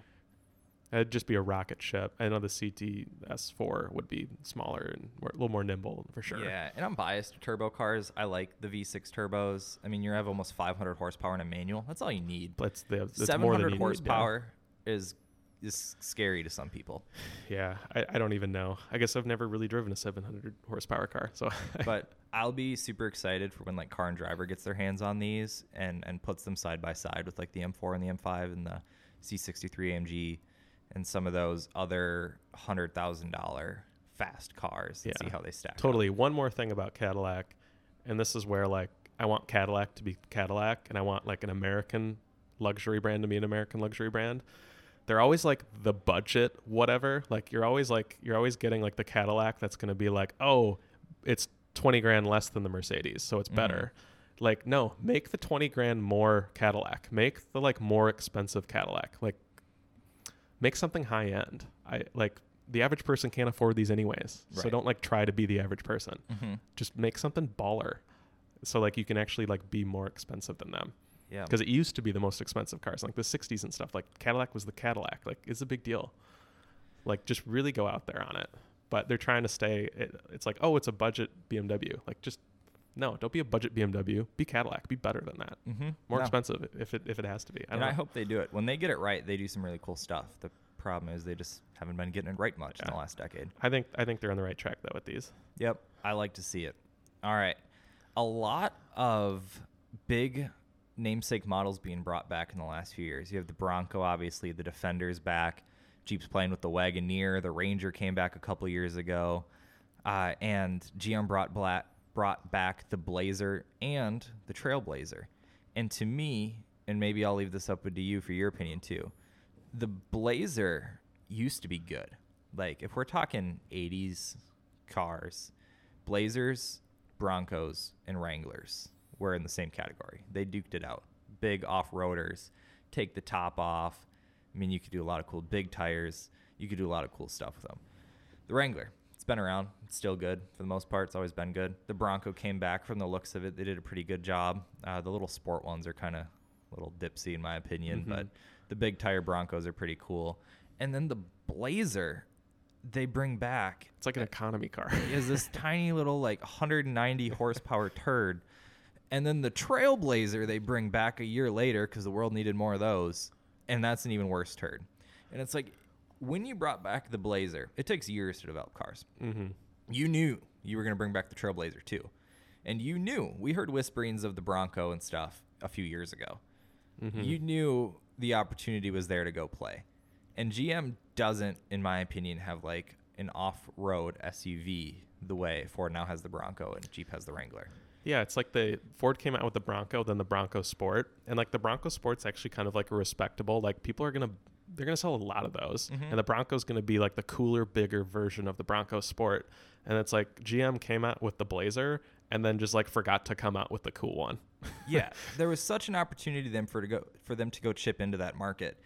It'd just be a rocket ship. I know the C T S four would be smaller and more, a little more nimble for sure. Yeah, and I'm biased to turbo cars. I like the V six turbos. I mean, you have almost five hundred horsepower in a manual. That's all you need. That's, the, that's seven hundred more than you horsepower need, yeah. is... is scary to some people. Yeah, I, I don't even know. I guess I've never really driven a seven hundred horsepower car. So, but I'll be super excited for when like Car and Driver gets their hands on these and and puts them side by side with like the M four and the M five and the C sixty-three A M G and some of those other hundred thousand dollar fast cars and yeah, see how they stack. Totally. Up. One more thing about Cadillac, and this is where like I want Cadillac to be Cadillac, and I want like an American luxury brand to be an American luxury brand. They're always like the budget, whatever. Like you're always like, you're always getting like the Cadillac that's going to be like, oh, it's twenty grand less than the Mercedes. So it's mm-hmm. better. Like, no, make the twenty grand more Cadillac, make the like more expensive Cadillac, like make something high end. I like the average person can't afford these anyways. Right. So don't like try to be the average person, mm-hmm. just make something baller. So like you can actually like be more expensive than them. Yeah, because it used to be the most expensive cars, like the sixties and stuff. Like Cadillac was the Cadillac. Like it's a big deal. Like just really go out there on it. But they're trying to stay. It, it's like, oh, it's a budget B M W. Like just no, don't be a budget B M W. Be Cadillac. Be better than that. Mm-hmm. More no. expensive if it if it has to be. I and don't I know. hope they do it. When they get it right, they do some really cool stuff. The problem is they just haven't been getting it right much yeah. in the last decade. I think I think they're on the right track though with these. Yep, I like to see it. All right, a lot of big namesake models being brought back in the last few years. You have the Bronco, obviously, the Defender's back, Jeep's playing with the Wagoneer, the Ranger came back a couple years ago, uh, and G M brought black, brought back the Blazer and the Trailblazer. And to me, and maybe I'll leave this up to you for your opinion too, the Blazer used to be good. like if we're talking eighties cars, Blazers, Broncos, and Wranglers were in the same category. They duked it out. Big off-roaders, take the top off. I mean, you could do a lot of cool big tires. You could do a lot of cool stuff with them. The Wrangler, it's been around. It's still good for the most part. It's always been good. The Bronco came back from the looks of it. They did a pretty good job. Uh, the little sport ones are kind of a little dipsy in my opinion, mm-hmm. but the big tire Broncos are pretty cool. And then the Blazer, they bring back. It's like an economy car. Is this tiny little like one hundred ninety horsepower turd. And then the Trailblazer they bring back a year later because the world needed more of those. And that's an even worse turd. And it's like when you brought back the Blazer, it takes years to develop cars. Mm-hmm. You knew you were going to bring back the Trailblazer too. And you knew. We heard whisperings of the Bronco and stuff a few years ago. Mm-hmm. You knew the opportunity was there to go play. And G M doesn't, in my opinion, have like an off-road S U V the way Ford now has the Bronco and Jeep has the Wrangler. Yeah, it's like the Ford came out with the Bronco, then the Bronco Sport. And like the Bronco Sport's actually kind of like a respectable, like people are going to, they're going to sell a lot of those. Mm-hmm. And the Bronco's going to be like the cooler, bigger version of the Bronco Sport. And it's like G M came out with the Blazer and then just like forgot to come out with the cool one. Yeah, there was such an opportunity then for to go for them to go chip into that market.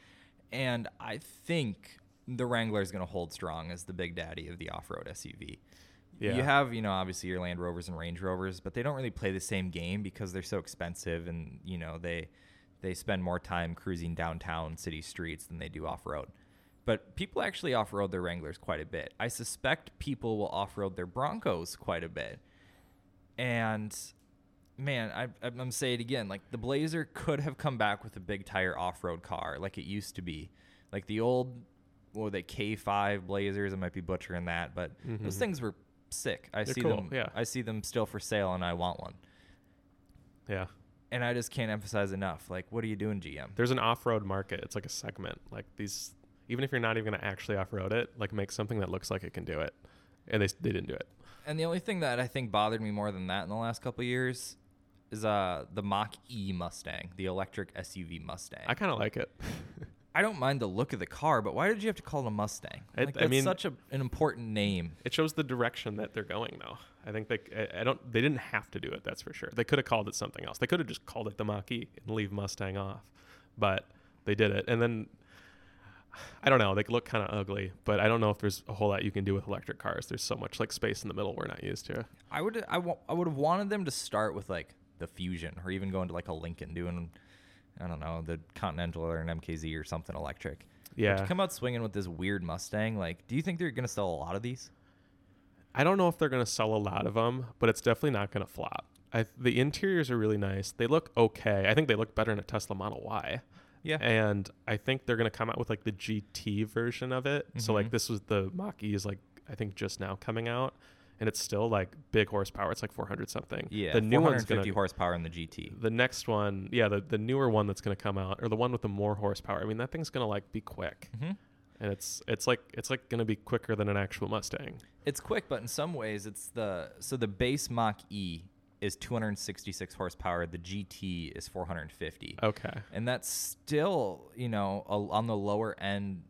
And I think the Wrangler is going to hold strong as the big daddy of the off-road S U V. Yeah. You have, you know, obviously your Land Rovers and Range Rovers, but they don't really play the same game because they're so expensive and, you know, they they spend more time cruising downtown city streets than they do off-road. But people actually off-road their Wranglers quite a bit. I suspect people will off-road their Broncos quite a bit. And, man, I, I'm saying it again, like the Blazer could have come back with a big tire off-road car like it used to be. Like the old, what were they, K five Blazers, I might be butchering that, but mm-hmm. those things were sick. I They're see cool, them yeah. I see them still for sale and I want one. Yeah. And I just can't emphasize enough. Like, what are you doing, G M? There's an off-road market. It's like a segment. Like these, even if you're not even going to actually off-road it, like make something that looks like it can do it. And they they didn't do it. And the only thing that I think bothered me more than that in the last couple of years is uh the Mach-E Mustang, the electric S U V Mustang. I kind of like it. I don't mind the look of the car, but why did you have to call it a Mustang? Like, it, that's I mean, such a, an important name. It shows the direction that they're going, though. I think they I, I don't. They didn't have to do it, that's for sure. They could have called it something else. They could have just called it the Mach-E and leave Mustang off, but they did it. And then, I don't know, they look kind of ugly, but I don't know if there's a whole lot you can do with electric cars. There's so much like space in the middle we're not used to. I would I, w- I would have wanted them to start with like the Fusion or even going to like a Lincoln doing... I don't know, the Continental or an M K Z or something electric. Yeah. But to come out swinging with this weird Mustang, like, do you think they're going to sell a lot of these? I don't know if they're going to sell a lot of them, but it's definitely not going to flop. I, the interiors are really nice. They look okay. I think they look better in a Tesla Model Y. Yeah. And I think they're going to come out with, like, the G T version of it. Mm-hmm. So, like, this was the Mach-E is, like, I think just now coming out. And it's still like big horsepower. It's like four hundred something. Yeah, the new one's gonna, horsepower in the G T. The next one, yeah, the, the newer one that's going to come out, or the one with the more horsepower. I mean, that thing's going to like be quick, mm-hmm. and it's it's like it's like going to be quicker than an actual Mustang. It's quick, but in some ways, it's the so the base Mach-E is two hundred sixty-six horsepower. The G T is four hundred fifty. Okay, and that's still you know a, on the lower end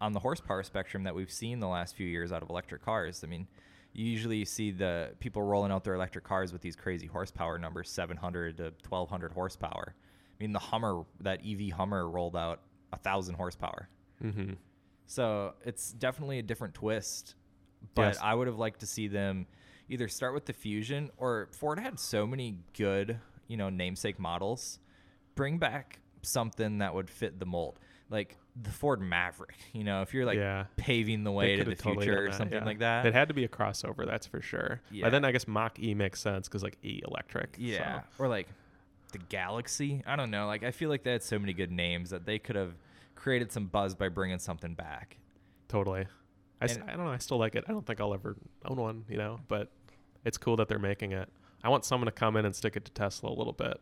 on the horsepower spectrum that we've seen the last few years out of electric cars. I mean. You usually see the people rolling out their electric cars with these crazy horsepower numbers, seven hundred to twelve hundred horsepower. I mean, the Hummer, that E V Hummer rolled out one thousand horsepower. Mm-hmm. So it's definitely a different twist, but yes. I would have liked to see them either start with the Fusion or Ford had so many good, you know, namesake models. Bring back something that would fit the mold. Like the Ford Maverick, you know, if you're like yeah. paving the way to the totally future or something yeah. like that. It had to be a crossover, that's for sure. Yeah. But then I guess Mach-E makes sense because like E electric. Yeah. So. Or like the Galaxy. I don't know. Like I feel like they had so many good names that they could have created some buzz by bringing something back. Totally. I, s- I don't know. I still like it. I don't think I'll ever own one, you know, but it's cool that they're making it. I want someone to come in and stick it to Tesla a little bit.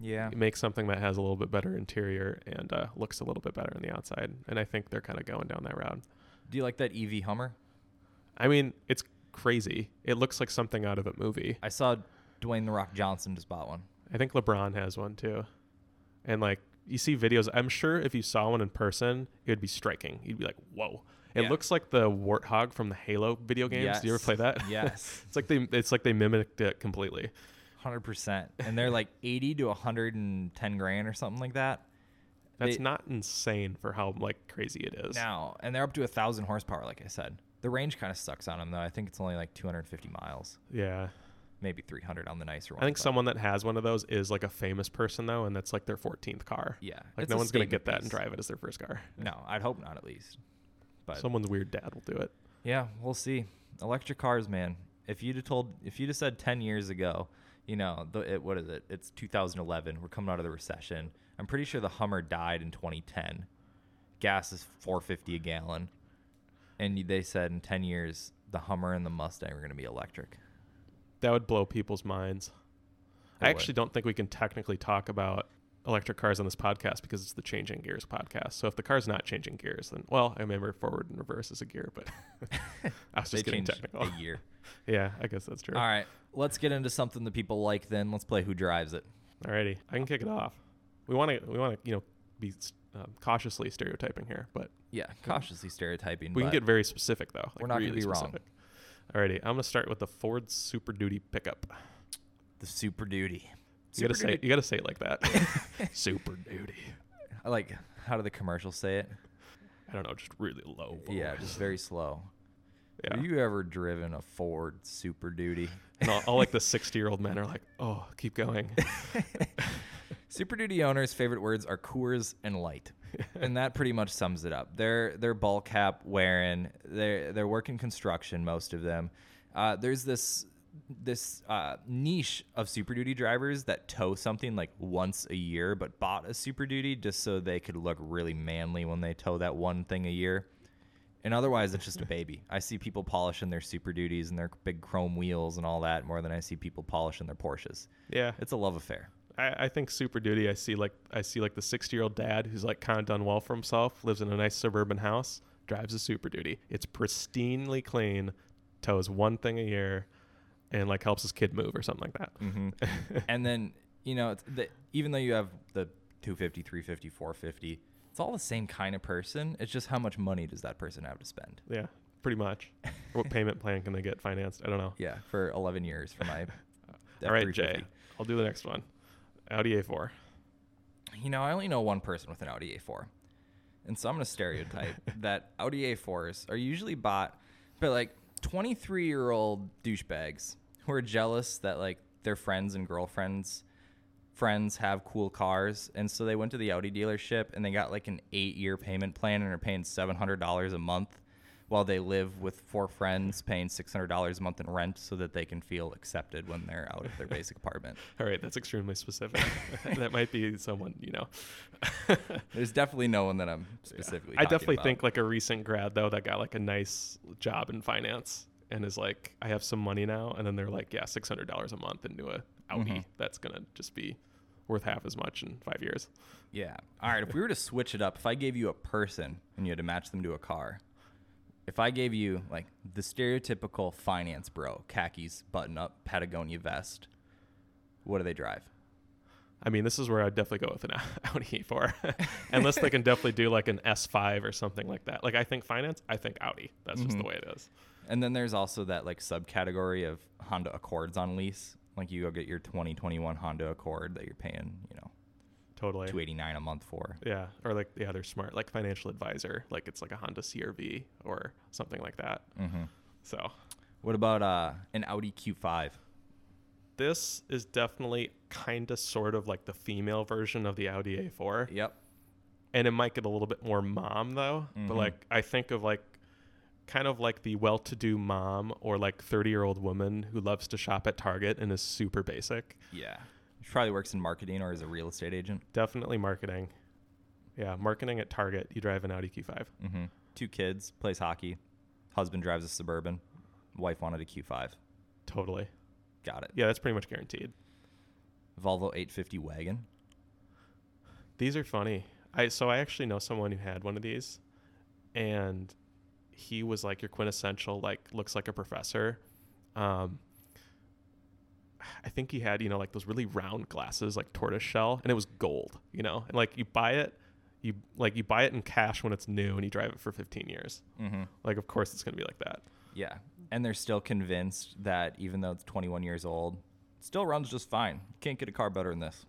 Yeah, make something that has a little bit better interior and uh, looks a little bit better on the outside. And I think they're kind of going down that route. Do you like that E V Hummer? I mean, it's crazy. It looks like something out of a movie. I saw Dwayne The Rock Johnson just bought one. I think LeBron has one too. And like you see videos, I'm sure if you saw one in person, it would be striking. You'd be like, whoa. It yeah. looks like the warthog from the Halo video games. Yes. Do you ever play that? Yes. It's like they it's like they mimicked it completely. one hundred percent. And they're like eighty to one hundred ten grand or something like that. That's they, not insane for how like crazy it is. No, and they're up to one thousand horsepower, like I said. The range kind of sucks on them, though. I think it's only like two hundred fifty miles. Yeah. Maybe three hundred on the nicer one. I think but. someone that has one of those is like a famous person, though, and that's like their fourteenth car. Yeah. Like no one's going to get piece. that and drive it as their first car. No, I'd hope not, at least. But someone's weird dad will do it. Yeah, we'll see. Electric cars, man. If you'd have told, if you'd have said ten years ago, you know, the, it, what is it? It's two thousand eleven. We're coming out of the recession. I'm pretty sure the Hummer died in twenty ten. Gas is four fifty a gallon. And they said in ten years, the Hummer and the Mustang are going to be electric. That would blow people's minds. It I actually would. don't think we can technically talk about electric cars on this podcast because it's the Changing Gears podcast. So if the car's not changing gears, then, well, I remember forward and reverse is a gear, but I was just getting technical. A year. Yeah, I guess that's true. All right, let's get into something that people like then. Let's play Who Drives It. Alrighty, I can kick it off. We want to, we want to, you know, be um, cautiously stereotyping here, but yeah, cautiously stereotyping. We can get very specific though. Like, we're not really going to be specific. Wrong. Alrighty, I'm gonna start with the Ford Super Duty pickup. The Super Duty. You gotta say it, you gotta say it like that. Super Duty. I like. How do the commercials say it? I don't know. Just really low. Voice. Yeah, just very slow. Yeah. Have you ever driven a Ford Super Duty? And all, all like the sixty-year-old men are like, oh, keep going. Super Duty owners' favorite words are Coors and light, and that pretty much sums it up. They're they're ball cap wearing. They're they're working construction, most of them. Uh, there's this this uh, niche of Super Duty drivers that tow something like once a year, but bought a Super Duty just so they could look really manly when they tow that one thing a year. And otherwise, it's just a baby. I see people polishing their Super Duties and their big chrome wheels and all that more than I see people polishing their Porsches. Yeah, it's a love affair. I think Super Duty, I see like I see like the sixty-year-old dad who's like kind of done well for himself, lives in a nice suburban house, drives a Super Duty. It's pristinely clean, tows one thing a year, and like helps his kid move or something like that. Mm-hmm. And then, you know, it's the, even though you have the two fifty, three fifty, four fifty, it's all the same kind of person. It's just how much money does that person have to spend? Yeah, pretty much. What payment plan can they get financed? I don't know. Yeah, for eleven years for my All right, Jay, I'll do the next one. Audi A four. You know, I only know one person with an Audi A four. And so I'm going to stereotype that Audi A fours are usually bought by like twenty-three-year-old douchebags who are jealous that like their friends and girlfriends' friends have cool cars. And so they went to the Audi dealership and they got like an eight-year payment plan and are paying seven hundred dollars a month while they live with four friends paying six hundred dollars a month in rent so that they can feel accepted when they're out of their basic apartment. All right, that's extremely specific. That might be someone, you know. There's definitely no one that I'm specifically yeah. I definitely about. think like a recent grad, though, that got like a nice job in finance and is like, I have some money now. And then they're like, yeah, six hundred dollars a month into a Audi. Mm-hmm. That's going to just be worth half as much in five years. Yeah. All right, if we were to switch it up, if I gave you a person and you had to match them to a car, if I gave you like the stereotypical finance bro, khakis, button up, Patagonia vest, what do they drive? I mean, this is where I'd definitely go with an Audi A four, unless they can definitely do like an S five or something like that. Like I think finance, I think Audi. That's mm-hmm. just the way it is. And then there's also that like subcategory of Honda Accords on lease. Like you go get your twenty twenty-one Honda Accord that you're paying, you know, totally two eighty-nine a month for. Yeah, or like the other smart like financial advisor, like it's like a Honda C R V or something like that. Mm-hmm. So what about uh an Audi Q five? This is definitely kind of sort of like the female version of the Audi A four. Yep. And it might get a little bit more mom though. Mm-hmm. But like I think of like kind of like the well-to-do mom or like thirty-year-old woman who loves to shop at Target and is super basic. Yeah. She probably works in marketing or is a real estate agent. Definitely marketing. Yeah, marketing at Target. You drive an Audi Q five. Mm-hmm. Two kids, plays hockey. Husband drives a Suburban. Wife wanted a Q five. Totally. Got it. Yeah, that's pretty much guaranteed. Volvo eight fifty wagon. These are funny. I So I actually know someone who had one of these. And he was like your quintessential, like, looks like a professor. Um I think he had, you know, like those really round glasses, like tortoise shell, and it was gold, you know, and like you buy it, you like you buy it in cash when it's new and you drive it for fifteen years. Mm-hmm. Like, of course it's going to be like that. Yeah. And they're still convinced that even though it's twenty-one years old, it still runs just fine. You can't get a car better than this.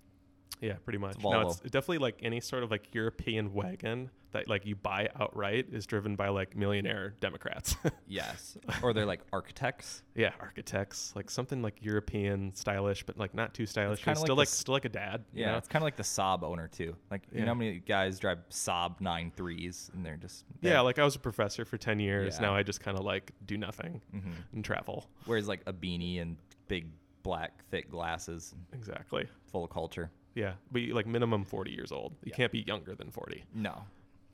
Yeah, pretty much. It's no, it's definitely like any sort of like European wagon that like you buy outright is driven by like millionaire Democrats. Yes. Or they're like architects. Yeah, architects. Like something like European stylish, but like not too stylish. Still like, like s- still like a dad. Yeah, you know? It's kind of like the Saab owner too. Like, you yeah. know how many guys drive Saab nine threes and they're just... They're yeah, like I was a professor for ten years. Yeah. Now I just kind of like do nothing mm-hmm. and travel. Whereas like a beanie and big black thick glasses. Exactly. Full of culture. Yeah, but like minimum forty years old. You yeah. can't be younger than forty. No, one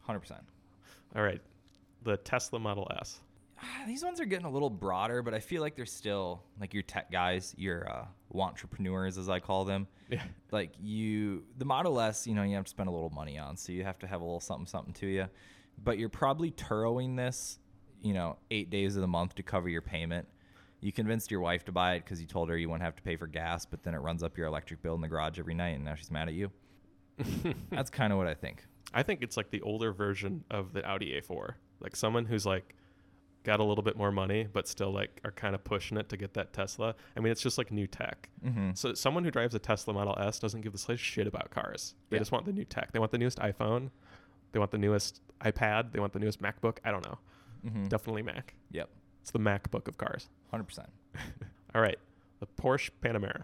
hundred percent. All right, the Tesla Model S. These ones are getting a little broader, but I feel like they're still like your tech guys, your uh, entrepreneurs, as I call them. Yeah. Like you, the Model S, you know, you have to spend a little money on, so you have to have a little something, something to you. But you're probably Turoing this, you know, eight days of the month to cover your payment. You convinced your wife to buy it because you told her you wouldn't have to pay for gas, but then it runs up your electric bill in the garage every night, and now she's mad at you. That's kind of what I think. I think it's like the older version of the Audi A four. Like someone who's like got a little bit more money, but still like are kind of pushing it to get that Tesla. I mean, it's just like new tech. Mm-hmm. So someone who drives a Tesla Model S doesn't give the slightest shit about cars. They yeah. just want the new tech. They want the newest iPhone. They want the newest iPad. They want the newest MacBook. I don't know. Mm-hmm. Definitely Mac. Yep. It's the MacBook of cars. one hundred percent. All right. The Porsche Panamera.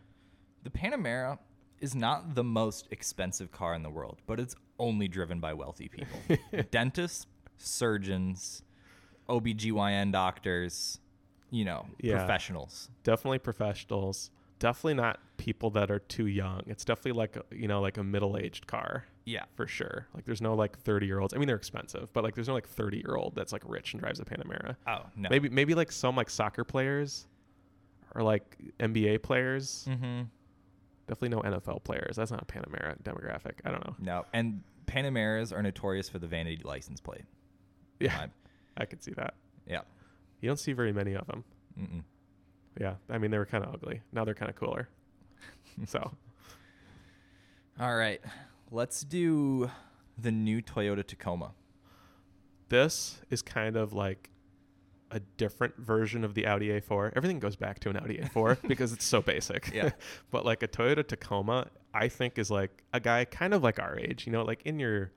The Panamera is not the most expensive car in the world, but it's only driven by wealthy people. Dentists, surgeons, O B G Y N doctors, you know, yeah, professionals. Definitely professionals. Definitely not people that are too young. It's definitely like, you know, like a middle-aged car. Yeah, for sure. Like there's no like thirty year olds. I mean, they're expensive, but like there's no like thirty year old that's like rich and drives a Panamera. Oh no. Maybe maybe like some like soccer players or like N B A players. Mm-hmm. Definitely no N F L players. That's not a Panamera demographic. I don't know. No. And Panameras are notorious for the vanity license plate. Yeah. I'm, I could see that. Yeah. You don't see very many of them. Mm-mm. Yeah. I mean, they were kind of ugly. Now they're kind of cooler. So. All right. Let's do the new Toyota Tacoma. This is kind of like a different version of the Audi A four. Everything goes back to an Audi A four because it's so basic. Yeah. But like a Toyota Tacoma, I think is like a guy kind of like our age, you know, like in your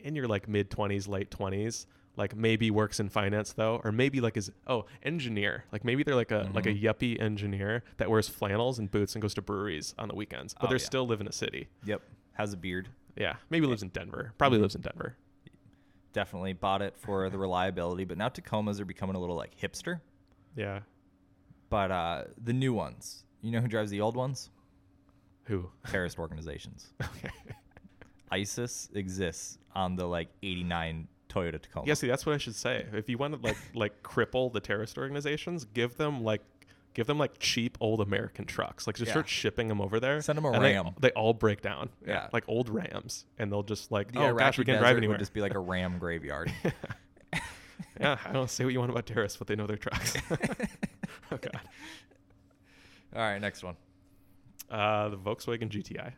in your like mid twenties, late twenties, like maybe works in finance though, or maybe like is oh, engineer. Like maybe they're like a mm-hmm. like a yuppie engineer that wears flannels and boots and goes to breweries on the weekends, but oh, they're yeah. still live in a city. Yep. Has a beard. Yeah. Maybe yeah. lives in Denver. Probably mm-hmm. lives in Denver. Definitely bought it for the reliability, but now Tacomas are becoming a little like hipster. Yeah. But uh, the new ones, you know who drives the old ones? Who? Terrorist organizations. Okay. ISIS exists on the like eighty-nine Toyota Tacoma. Yeah, see, that's what I should say. If you want to like like cripple the terrorist organizations, give them like Give them like cheap old American trucks. Like just yeah. start shipping them over there. Send them a and Ram. They, they all break down. Yeah. yeah. Like old Rams. And they'll just like, the oh Iraqi gosh, we can't drive anywhere. It would just be like a Ram graveyard. yeah. yeah. I don't say what you want about terrorists, but they know their trucks. Oh, God. All right. Next one. Uh, the Volkswagen G T I.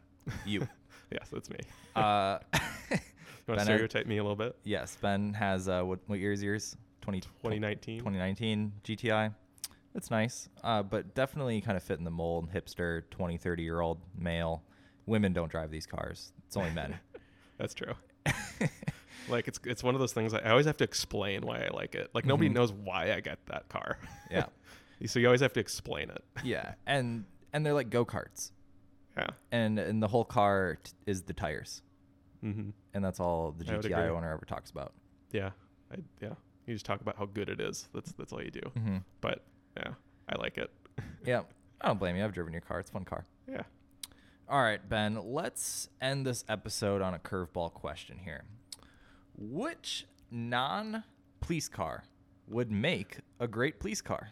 You. Yes, that's me. Uh, you want to stereotype me a little bit? Yes. Ben has, uh, what, what year is yours? twenty, twenty nineteen. twenty nineteen G T I. That's nice, uh, but definitely kind of fit in the mold, hipster, twenty, thirty-year-old male. Women don't drive these cars. It's only men. That's true. Like, it's it's one of those things I always have to explain why I like it. Like, nobody mm-hmm. knows why I got that car. Yeah. So you always have to explain it. Yeah, and and they're like go-karts. Yeah. And, and the whole car t- is the tires. Mm-hmm. And that's all the G T I owner ever talks about. Yeah. I, yeah. You just talk about how good it is. That's, that's all you do. Mm-hmm. But... yeah, I like it. Yeah, I don't blame you. I've driven your car. It's a fun car. Yeah. All right, Ben, let's end this episode on a curveball question here. Which non-police car would make a great police car?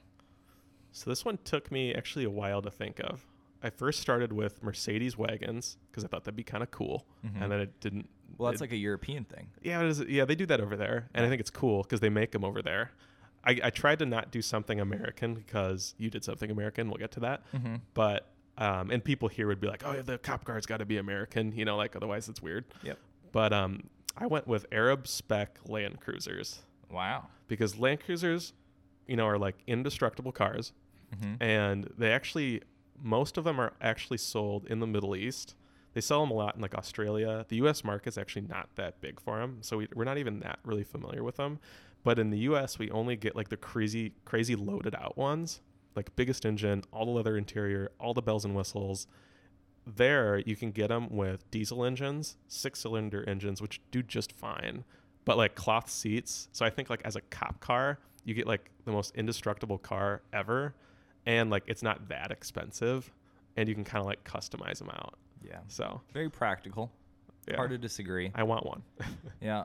So this one took me actually a while to think of. I first started with Mercedes wagons because I thought that'd be kind of cool. Mm-hmm. And then it didn't. Well, that's it, like a European thing. Yeah, it is, yeah, they do that over there. And I think it's cool because they make them over there. I, I tried to not do something American because you did something American. We'll get to that. Mm-hmm. But, um, and people here would be like, oh, the cop car's got to be American, you know, like otherwise it's weird. Yep. But um, I went with Arab spec Land Cruisers. Wow. Because Land Cruisers, you know, are like indestructible cars. Mm-hmm. And they actually, most of them are actually sold in the Middle East. They sell them a lot in like Australia. The U S market's actually not that big for them. So we, we're not even that really familiar with them. But in the U S, we only get like the crazy, crazy loaded out ones. Like biggest engine, all the leather interior, all the bells and whistles. There, you can get them with diesel engines, six-cylinder engines, which do just fine. But like cloth seats. So I think like as a cop car, you get like the most indestructible car ever. And like it's not that expensive. And you can kind of like customize them out. Yeah. So very practical. Yeah. Hard to disagree. I want one. Yeah.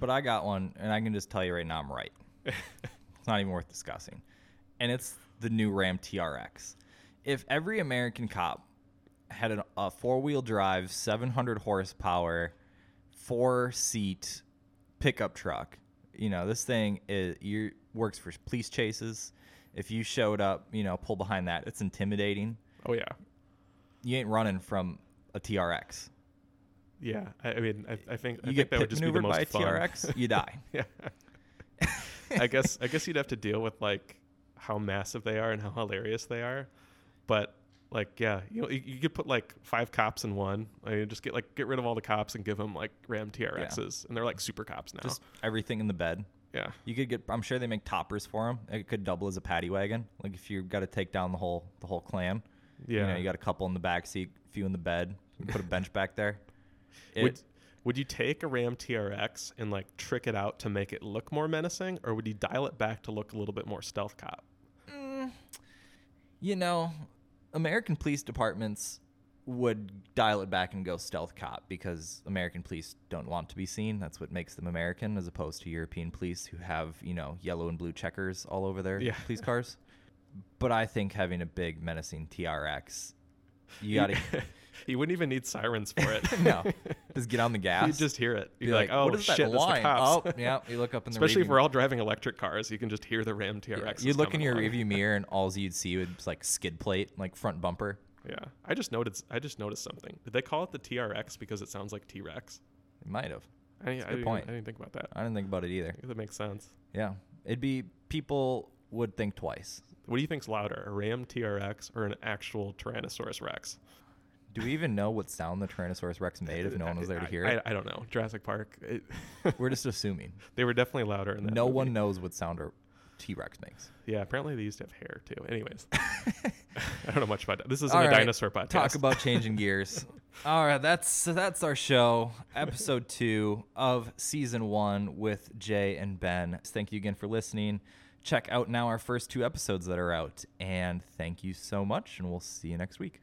But I got one, and I can just tell you right now I'm right. It's not even worth discussing. And it's the new Ram T R X. If every American cop had an, a four-wheel drive, seven hundred horsepower, four-seat pickup truck, you know, this thing is you works for police chases. If you showed up, you know, pull behind that, it's intimidating. Oh, yeah. You ain't running from a T R X. Yeah, I mean, I, I think you I get think that would just be the most by fun. T R X, you die. Yeah, I guess I guess you'd have to deal with like how massive they are and how hilarious they are, but like yeah, you know, you, you could put like five cops in one. I mean, just get like get rid of all the cops and give them like Ram T R Xs, yeah. And they're like super cops now. Just everything in the bed. Yeah, you could get. I'm sure they make toppers for them. It could double as a paddy wagon. Like if you got to take down the whole the whole clan. Yeah, you know, you got a couple in the back seat, a few in the bed. You can put a bench back there. It, would would you take a Ram T R X and like trick it out to make it look more menacing, or would you dial it back to look a little bit more stealth cop? Mm, you know, American police departments would dial it back and go stealth cop because American police don't want to be seen. That's what makes them American, as opposed to European police who have, you know, yellow and blue checkers all over their yeah. police cars. But I think having a big menacing T R X, you gotta. You wouldn't even need sirens for it. No. Just get on the gas. You just hear it. You'd be, be like, like, oh, what is shit, that line? Oh, yeah. You look up in the Especially rearview. If we're all driving electric cars, you can just hear the Ram T R X. Yeah, you look in your rearview mirror, and all you'd see would be like skid plate, like front bumper. Yeah. I just noticed I just noticed something. Did they call it the T R X because it sounds like T-Rex? It might have. I, I, good didn't, point. I didn't think about that. I didn't think about it either. That makes sense. Yeah. It'd be, people would think twice. What do you think's louder, a Ram T R X or an actual Tyrannosaurus Rex? Do we even know what sound the Tyrannosaurus Rex made if no one was there to hear it? I, I, I don't know. Jurassic Park. It We're just assuming. They were definitely louder. In that no movie. One knows what sound a T-Rex makes. Yeah, apparently they used to have hair, too. Anyways. I don't know much about that. This isn't All a right. dinosaur podcast. Talk about changing gears. All right, that's so that's our show, episode two of season one with Jay and Ben. Thank you again for listening. Check out now our first two episodes that are out. And thank you so much, and we'll see you next week.